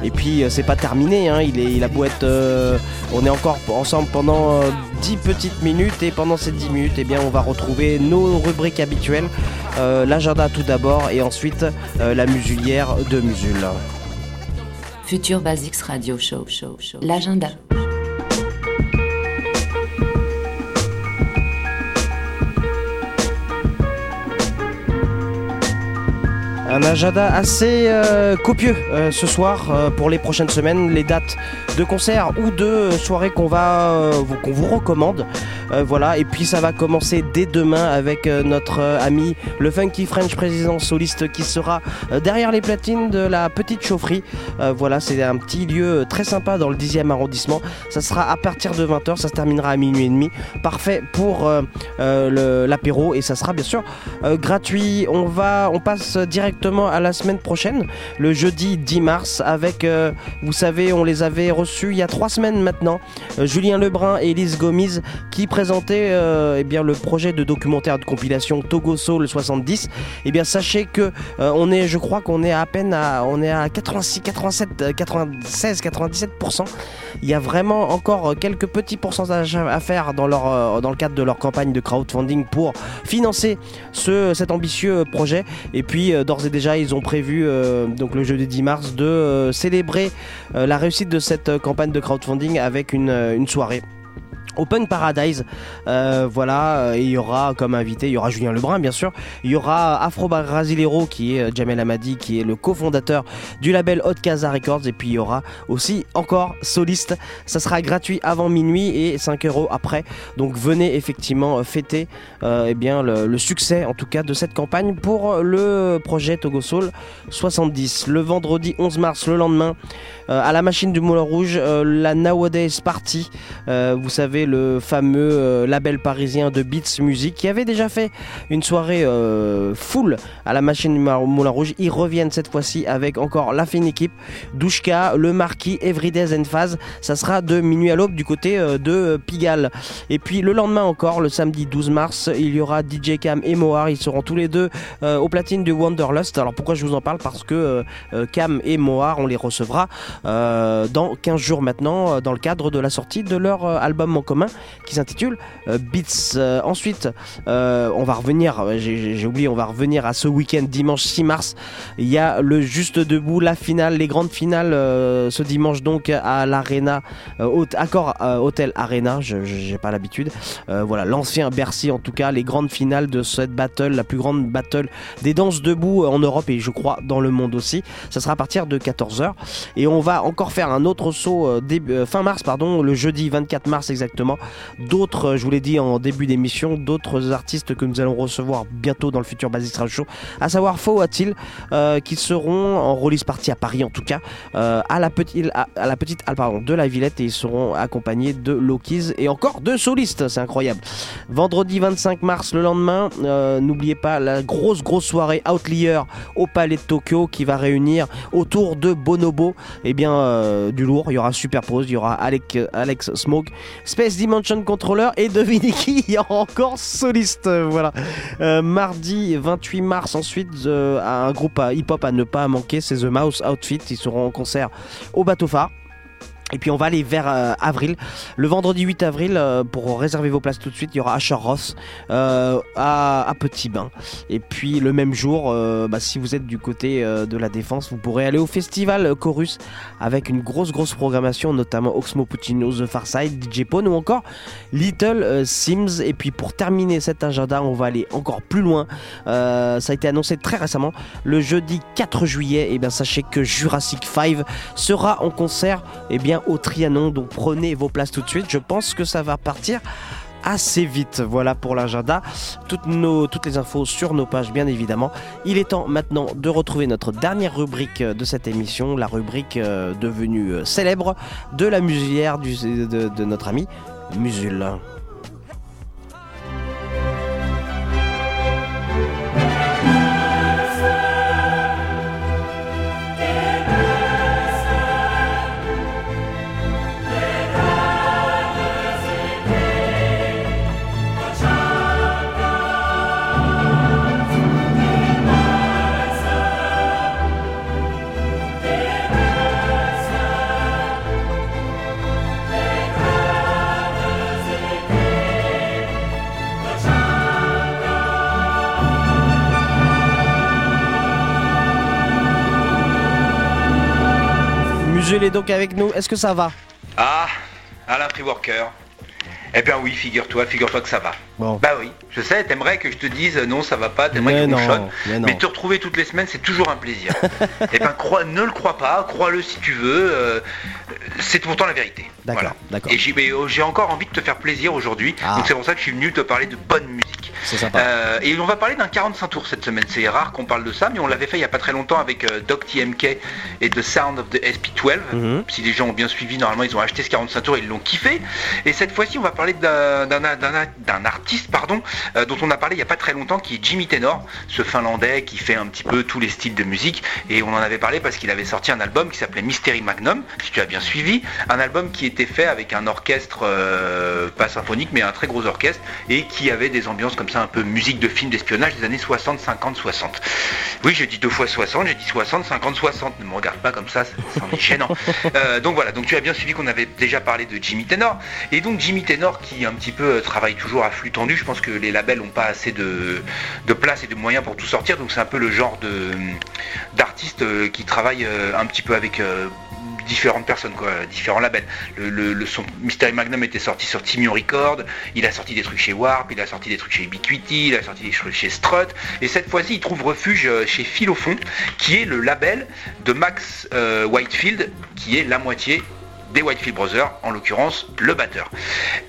Et puis c'est pas terminé, hein. il, est, il a beau être, euh, on est encore ensemble pendant dix petites minutes, et pendant ces dix minutes, eh bien, on va retrouver nos rubriques habituelles, euh, l'agenda tout d'abord, et ensuite euh, la musulière de Musul. Future Basics Radio Show, show, show. L'agenda. Un agenda assez euh, copieux euh, ce soir euh, pour les prochaines semaines, les dates de concerts ou de euh, soirées qu'on va euh, qu'on vous recommande. Euh, voilà, et puis ça va commencer dès demain avec euh, notre euh, ami le Funky French président soliste qui sera euh, derrière les platines de la Petite Chaufferie. Euh, voilà, c'est un petit lieu très sympa dans le dixième arrondissement. Ça sera à partir de vingt heures, ça se terminera à minuit et demi. Parfait pour euh, euh, le, l'apéro, et ça sera bien sûr euh, gratuit. On va, on passe directement à la semaine prochaine, le jeudi dix mars, avec, euh, vous savez, on les avait reçus il y a trois semaines maintenant, euh, Julien Lebrun et Elise Gomiz qui présentaient euh, eh bien, le projet de documentaire de compilation Togo Soul soixante-dix. Eh bien, sachez que euh, on est, je crois qu'on est à, à peine à, on est à quatre-vingt-six, quatre-vingt-sept, quatre-vingt-seize, quatre-vingt-dix-sept pour cent. Il y a vraiment encore quelques petits pourcentages à faire dans, leur, euh, dans le cadre de leur campagne de crowdfunding pour financer ce, cet ambitieux projet. Et puis, euh, d'ores et déjà, ils ont prévu euh, donc le jeudi dix mars de euh, célébrer euh, la réussite de cette euh, campagne de crowdfunding avec une, euh, une soirée Open Paradise, euh, voilà, et il y aura comme invité, il y aura Julien Lebrun bien sûr, il y aura Afro Brasilero qui est Jamel Hamadi, qui est le cofondateur du label Hot Casa Records, et puis il y aura aussi encore soliste. Ça sera gratuit avant minuit et cinq euros après, donc venez effectivement fêter euh, eh bien, le, le succès en tout cas de cette campagne pour le projet Togo Soul soixante-dix. Le vendredi onze mars, le lendemain, euh, à la machine du Moulin Rouge, euh, la Nowadays Party, euh, vous savez, le fameux euh, label parisien de Beats Music qui avait déjà fait une soirée euh, full à la machine du Moulin Rouge. Ils reviennent cette fois-ci avec encore la fine équipe, Douchka, Le Marquis, Everydays and Phase. Ça sera de minuit à l'aube du côté euh, de euh, Pigalle. Et puis le lendemain encore, le samedi douze mars, il y aura D J Cam et Mohar. Ils seront tous les deux euh, au platine du Wanderlust. Alors pourquoi je vous en parle? Parce que euh, Cam et Mohar, on les recevra euh, dans quinze jours maintenant, dans le cadre de la sortie de leur euh, album en commun qui s'intitule euh, Beats. Euh, ensuite, euh, on va revenir, j'ai, j'ai oublié, on va revenir à ce week-end dimanche six mars. Il y a le Juste Debout, la finale, les grandes finales euh, ce dimanche donc à l'Arena, euh, Accor euh, Hotel Arena, je, je, j'ai pas l'habitude. Euh, voilà, l'ancien Bercy en tout cas, les grandes finales de cette battle, la plus grande battle des danses debout en Europe et je crois dans le monde aussi. Ça sera à partir de quatorze heures. Et on va encore faire un autre saut euh, début, euh, fin mars, pardon, le jeudi vingt-quatre mars exactement. D'autres, je vous l'ai dit en début d'émission, d'autres artistes que nous allons recevoir bientôt dans le futur Basics Radio Show, à savoir Fowatile, euh, qui seront en release party à Paris en tout cas, euh, à la petite, à, à la petite, pardon, de la Villette, et ils seront accompagnés de Lokiz et encore de solistes, c'est incroyable. Vendredi vingt-cinq mars, le lendemain, euh, n'oubliez pas la grosse grosse soirée Outlier au Palais de Tokyo qui va réunir autour de Bonobo, et eh bien euh, du lourd. Il y aura Superpose, il y aura Alex, Alex Smoke, Space Dimension Controller, et devinez qui, il y a encore soliste. Voilà. Euh, mardi vingt-huit mars, ensuite, euh, un groupe hip-hop à ne pas manquer, c'est The Mouse Outfit. Ils seront en concert au Bateau Phare. Et puis on va aller vers euh, avril, le vendredi huit avril, euh, pour réserver vos places tout de suite, il y aura Asher Ross euh, à, à Petit Bain. Et puis le même jour, euh, bah, si vous êtes du côté euh, de la Défense, vous pourrez aller au festival Chorus avec une grosse grosse programmation, notamment Oxmo Puccino, The Far Side, D J Pone ou encore Little euh, Sims. Et puis pour terminer cet agenda, on va aller encore plus loin, euh, ça a été annoncé très récemment, le jeudi quatre juillet, et bien sachez que Jurassic cinq sera en concert, et bien au Trianon, donc prenez vos places tout de suite. Je pense que ça va partir assez vite. Voilà pour l'agenda. Toutes, nos, toutes les infos sur nos pages, bien évidemment. Il est temps maintenant de retrouver notre dernière rubrique de cette émission, la rubrique euh, devenue euh, célèbre de la muselière du, de, de notre ami Musul. Jules est donc avec nous, est-ce que ça va? Ah, Alain Freeworker. Eh bien oui, figure-toi, figure-toi que ça va. Bon. Bah oui, je sais, t'aimerais que je te dise non, ça va pas, t'aimerais que je me mais, mais te retrouver toutes les semaines, c'est toujours un plaisir. Eh bien, crois, ne le crois pas, crois-le si tu veux, euh, c'est pourtant la vérité. D'accord, voilà. D'accord. Et j'ai, mais, oh, j'ai encore envie de te faire plaisir aujourd'hui, ah. donc c'est pour ça que je suis venu te parler de bonne musique. C'est sympa. Euh, et on va parler d'un quarante-cinq tours cette semaine, c'est rare qu'on parle de ça, mais on l'avait fait il n'y a pas très longtemps avec euh, Doc T M K et The Sound of the S P douze. Mm-hmm. Si les gens ont bien suivi, normalement ils ont acheté ce quarante-cinq tours et ils l'ont kiffé. Et cette fois-ci, on va parler d'un, d'un, d'un, d'un, d'un artiste pardon, euh, dont on a parlé il n'y a pas très longtemps, qui est Jimi Tenor, ce Finlandais qui fait un petit peu tous les styles de musique. Et on en avait parlé parce qu'il avait sorti un album qui s'appelait Mystery Magnum, si tu as bien suivi, un album qui était fait avec un orchestre, euh, pas symphonique, mais un très gros orchestre, et qui avait des ambiances comme ça, un peu musique de film d'espionnage des années soixante, cinquante, soixante. Oui, j'ai dit deux fois soixante, j'ai dit soixante, cinquante, soixante. Ne me regarde pas comme ça, ça en est gênant. Euh, donc voilà, donc tu as bien suivi qu'on avait déjà parlé de Jimi Tenor. Et donc Jimi Tenor qui un petit peu travaille toujours à flux tendu, je pense que les labels n'ont pas assez de, de place et de moyens pour tout sortir, donc c'est un peu le genre de, d'artiste qui travaille un petit peu avec... Euh, différentes personnes, quoi, différents labels. Le, le, le son Mystery Magnum était sorti sur Timion Records, il a sorti des trucs chez Warp, il a sorti des trucs chez Ubiquiti, il a sorti des trucs chez Strut, et cette fois-ci il trouve refuge chez Philophon, qui est le label de Max euh, Whitefield, qui est la moitié des Whitefield Brothers, en l'occurrence le batteur.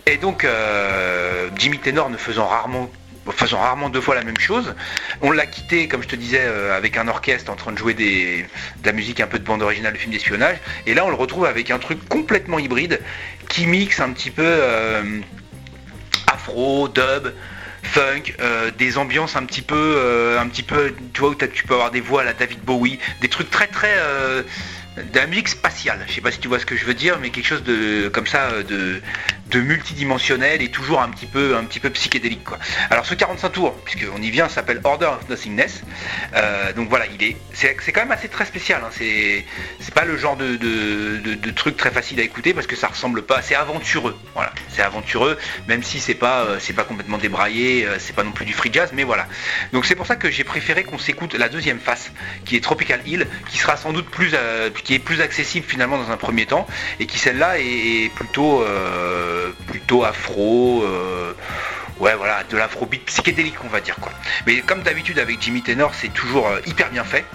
Et donc euh, Jimi Tenor ne faisant rarement faisant rarement deux fois la même chose. On l'a quitté, comme je te disais, euh, avec un orchestre en train de jouer des, de la musique un peu de bande originale de film d'espionnage. Et là, on le retrouve avec un truc complètement hybride qui mixe un petit peu euh, afro, dub, funk, euh, des ambiances un petit peu, euh, un petit peu, tu vois, où tu peux avoir des voix à la David Bowie, des trucs très très... Euh, de la musique spatiale, je sais pas si tu vois ce que je veux dire, mais quelque chose de comme ça de, de multidimensionnel et toujours un petit peu un petit peu psychédélique, quoi. Alors ce quarante-cinq tours, puisqu'on y vient, s'appelle Order of Nothingness. Euh, donc voilà, il est. C'est, c'est quand même assez très spécial, hein. C'est, c'est pas le genre de, de, de, de truc très facile à écouter parce que ça ressemble pas. C'est aventureux. Voilà. C'est aventureux, même si c'est pas euh, c'est pas complètement débraillé, euh, c'est pas non plus du free jazz, mais voilà. Donc c'est pour ça que j'ai préféré qu'on s'écoute la deuxième face, qui est Tropical Hill, qui sera sans doute plus euh, qui est plus accessible finalement dans un premier temps, et qui celle-là est plutôt euh, plutôt afro, euh, ouais voilà, de l'afrobeat psychédélique, on va dire, quoi. Mais comme d'habitude avec Jimi Tenor, c'est toujours euh, hyper bien fait,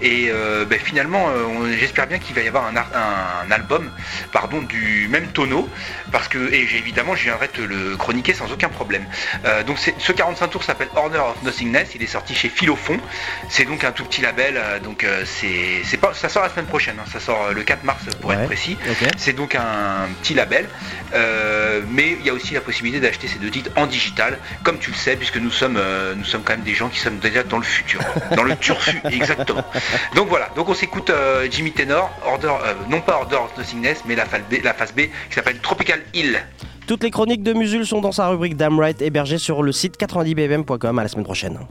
et euh, ben, finalement euh, on, j'espère bien qu'il va y avoir un, un, un album pardon du même tonneau, parce que, et j'ai, évidemment je viendrai te le chroniquer sans aucun problème. Euh, donc c'est, ce quarante-cinq tours s'appelle Order of Nothingness, il est sorti chez Philophon, c'est donc un tout petit label, donc euh, c'est, c'est pas, ça sort la semaine prochaine. Ça sort le quatre mars pour ouais, être précis. Okay. C'est donc un petit label, euh, mais il y a aussi la possibilité d'acheter ces deux titres en digital, comme tu le sais, puisque nous sommes, euh, nous sommes quand même des gens qui sommes déjà dans le futur, dans le turfu, exactement. Donc voilà, donc on s'écoute euh, Jimi Tenor, Order, euh, non pas Order of Nothingness, mais la face B, la face B qui s'appelle Tropical Hill. Toutes les chroniques de Musul sont dans sa rubrique Damn Right, hébergée sur le site quatre-vingt-dix b f m point com. À la semaine prochaine.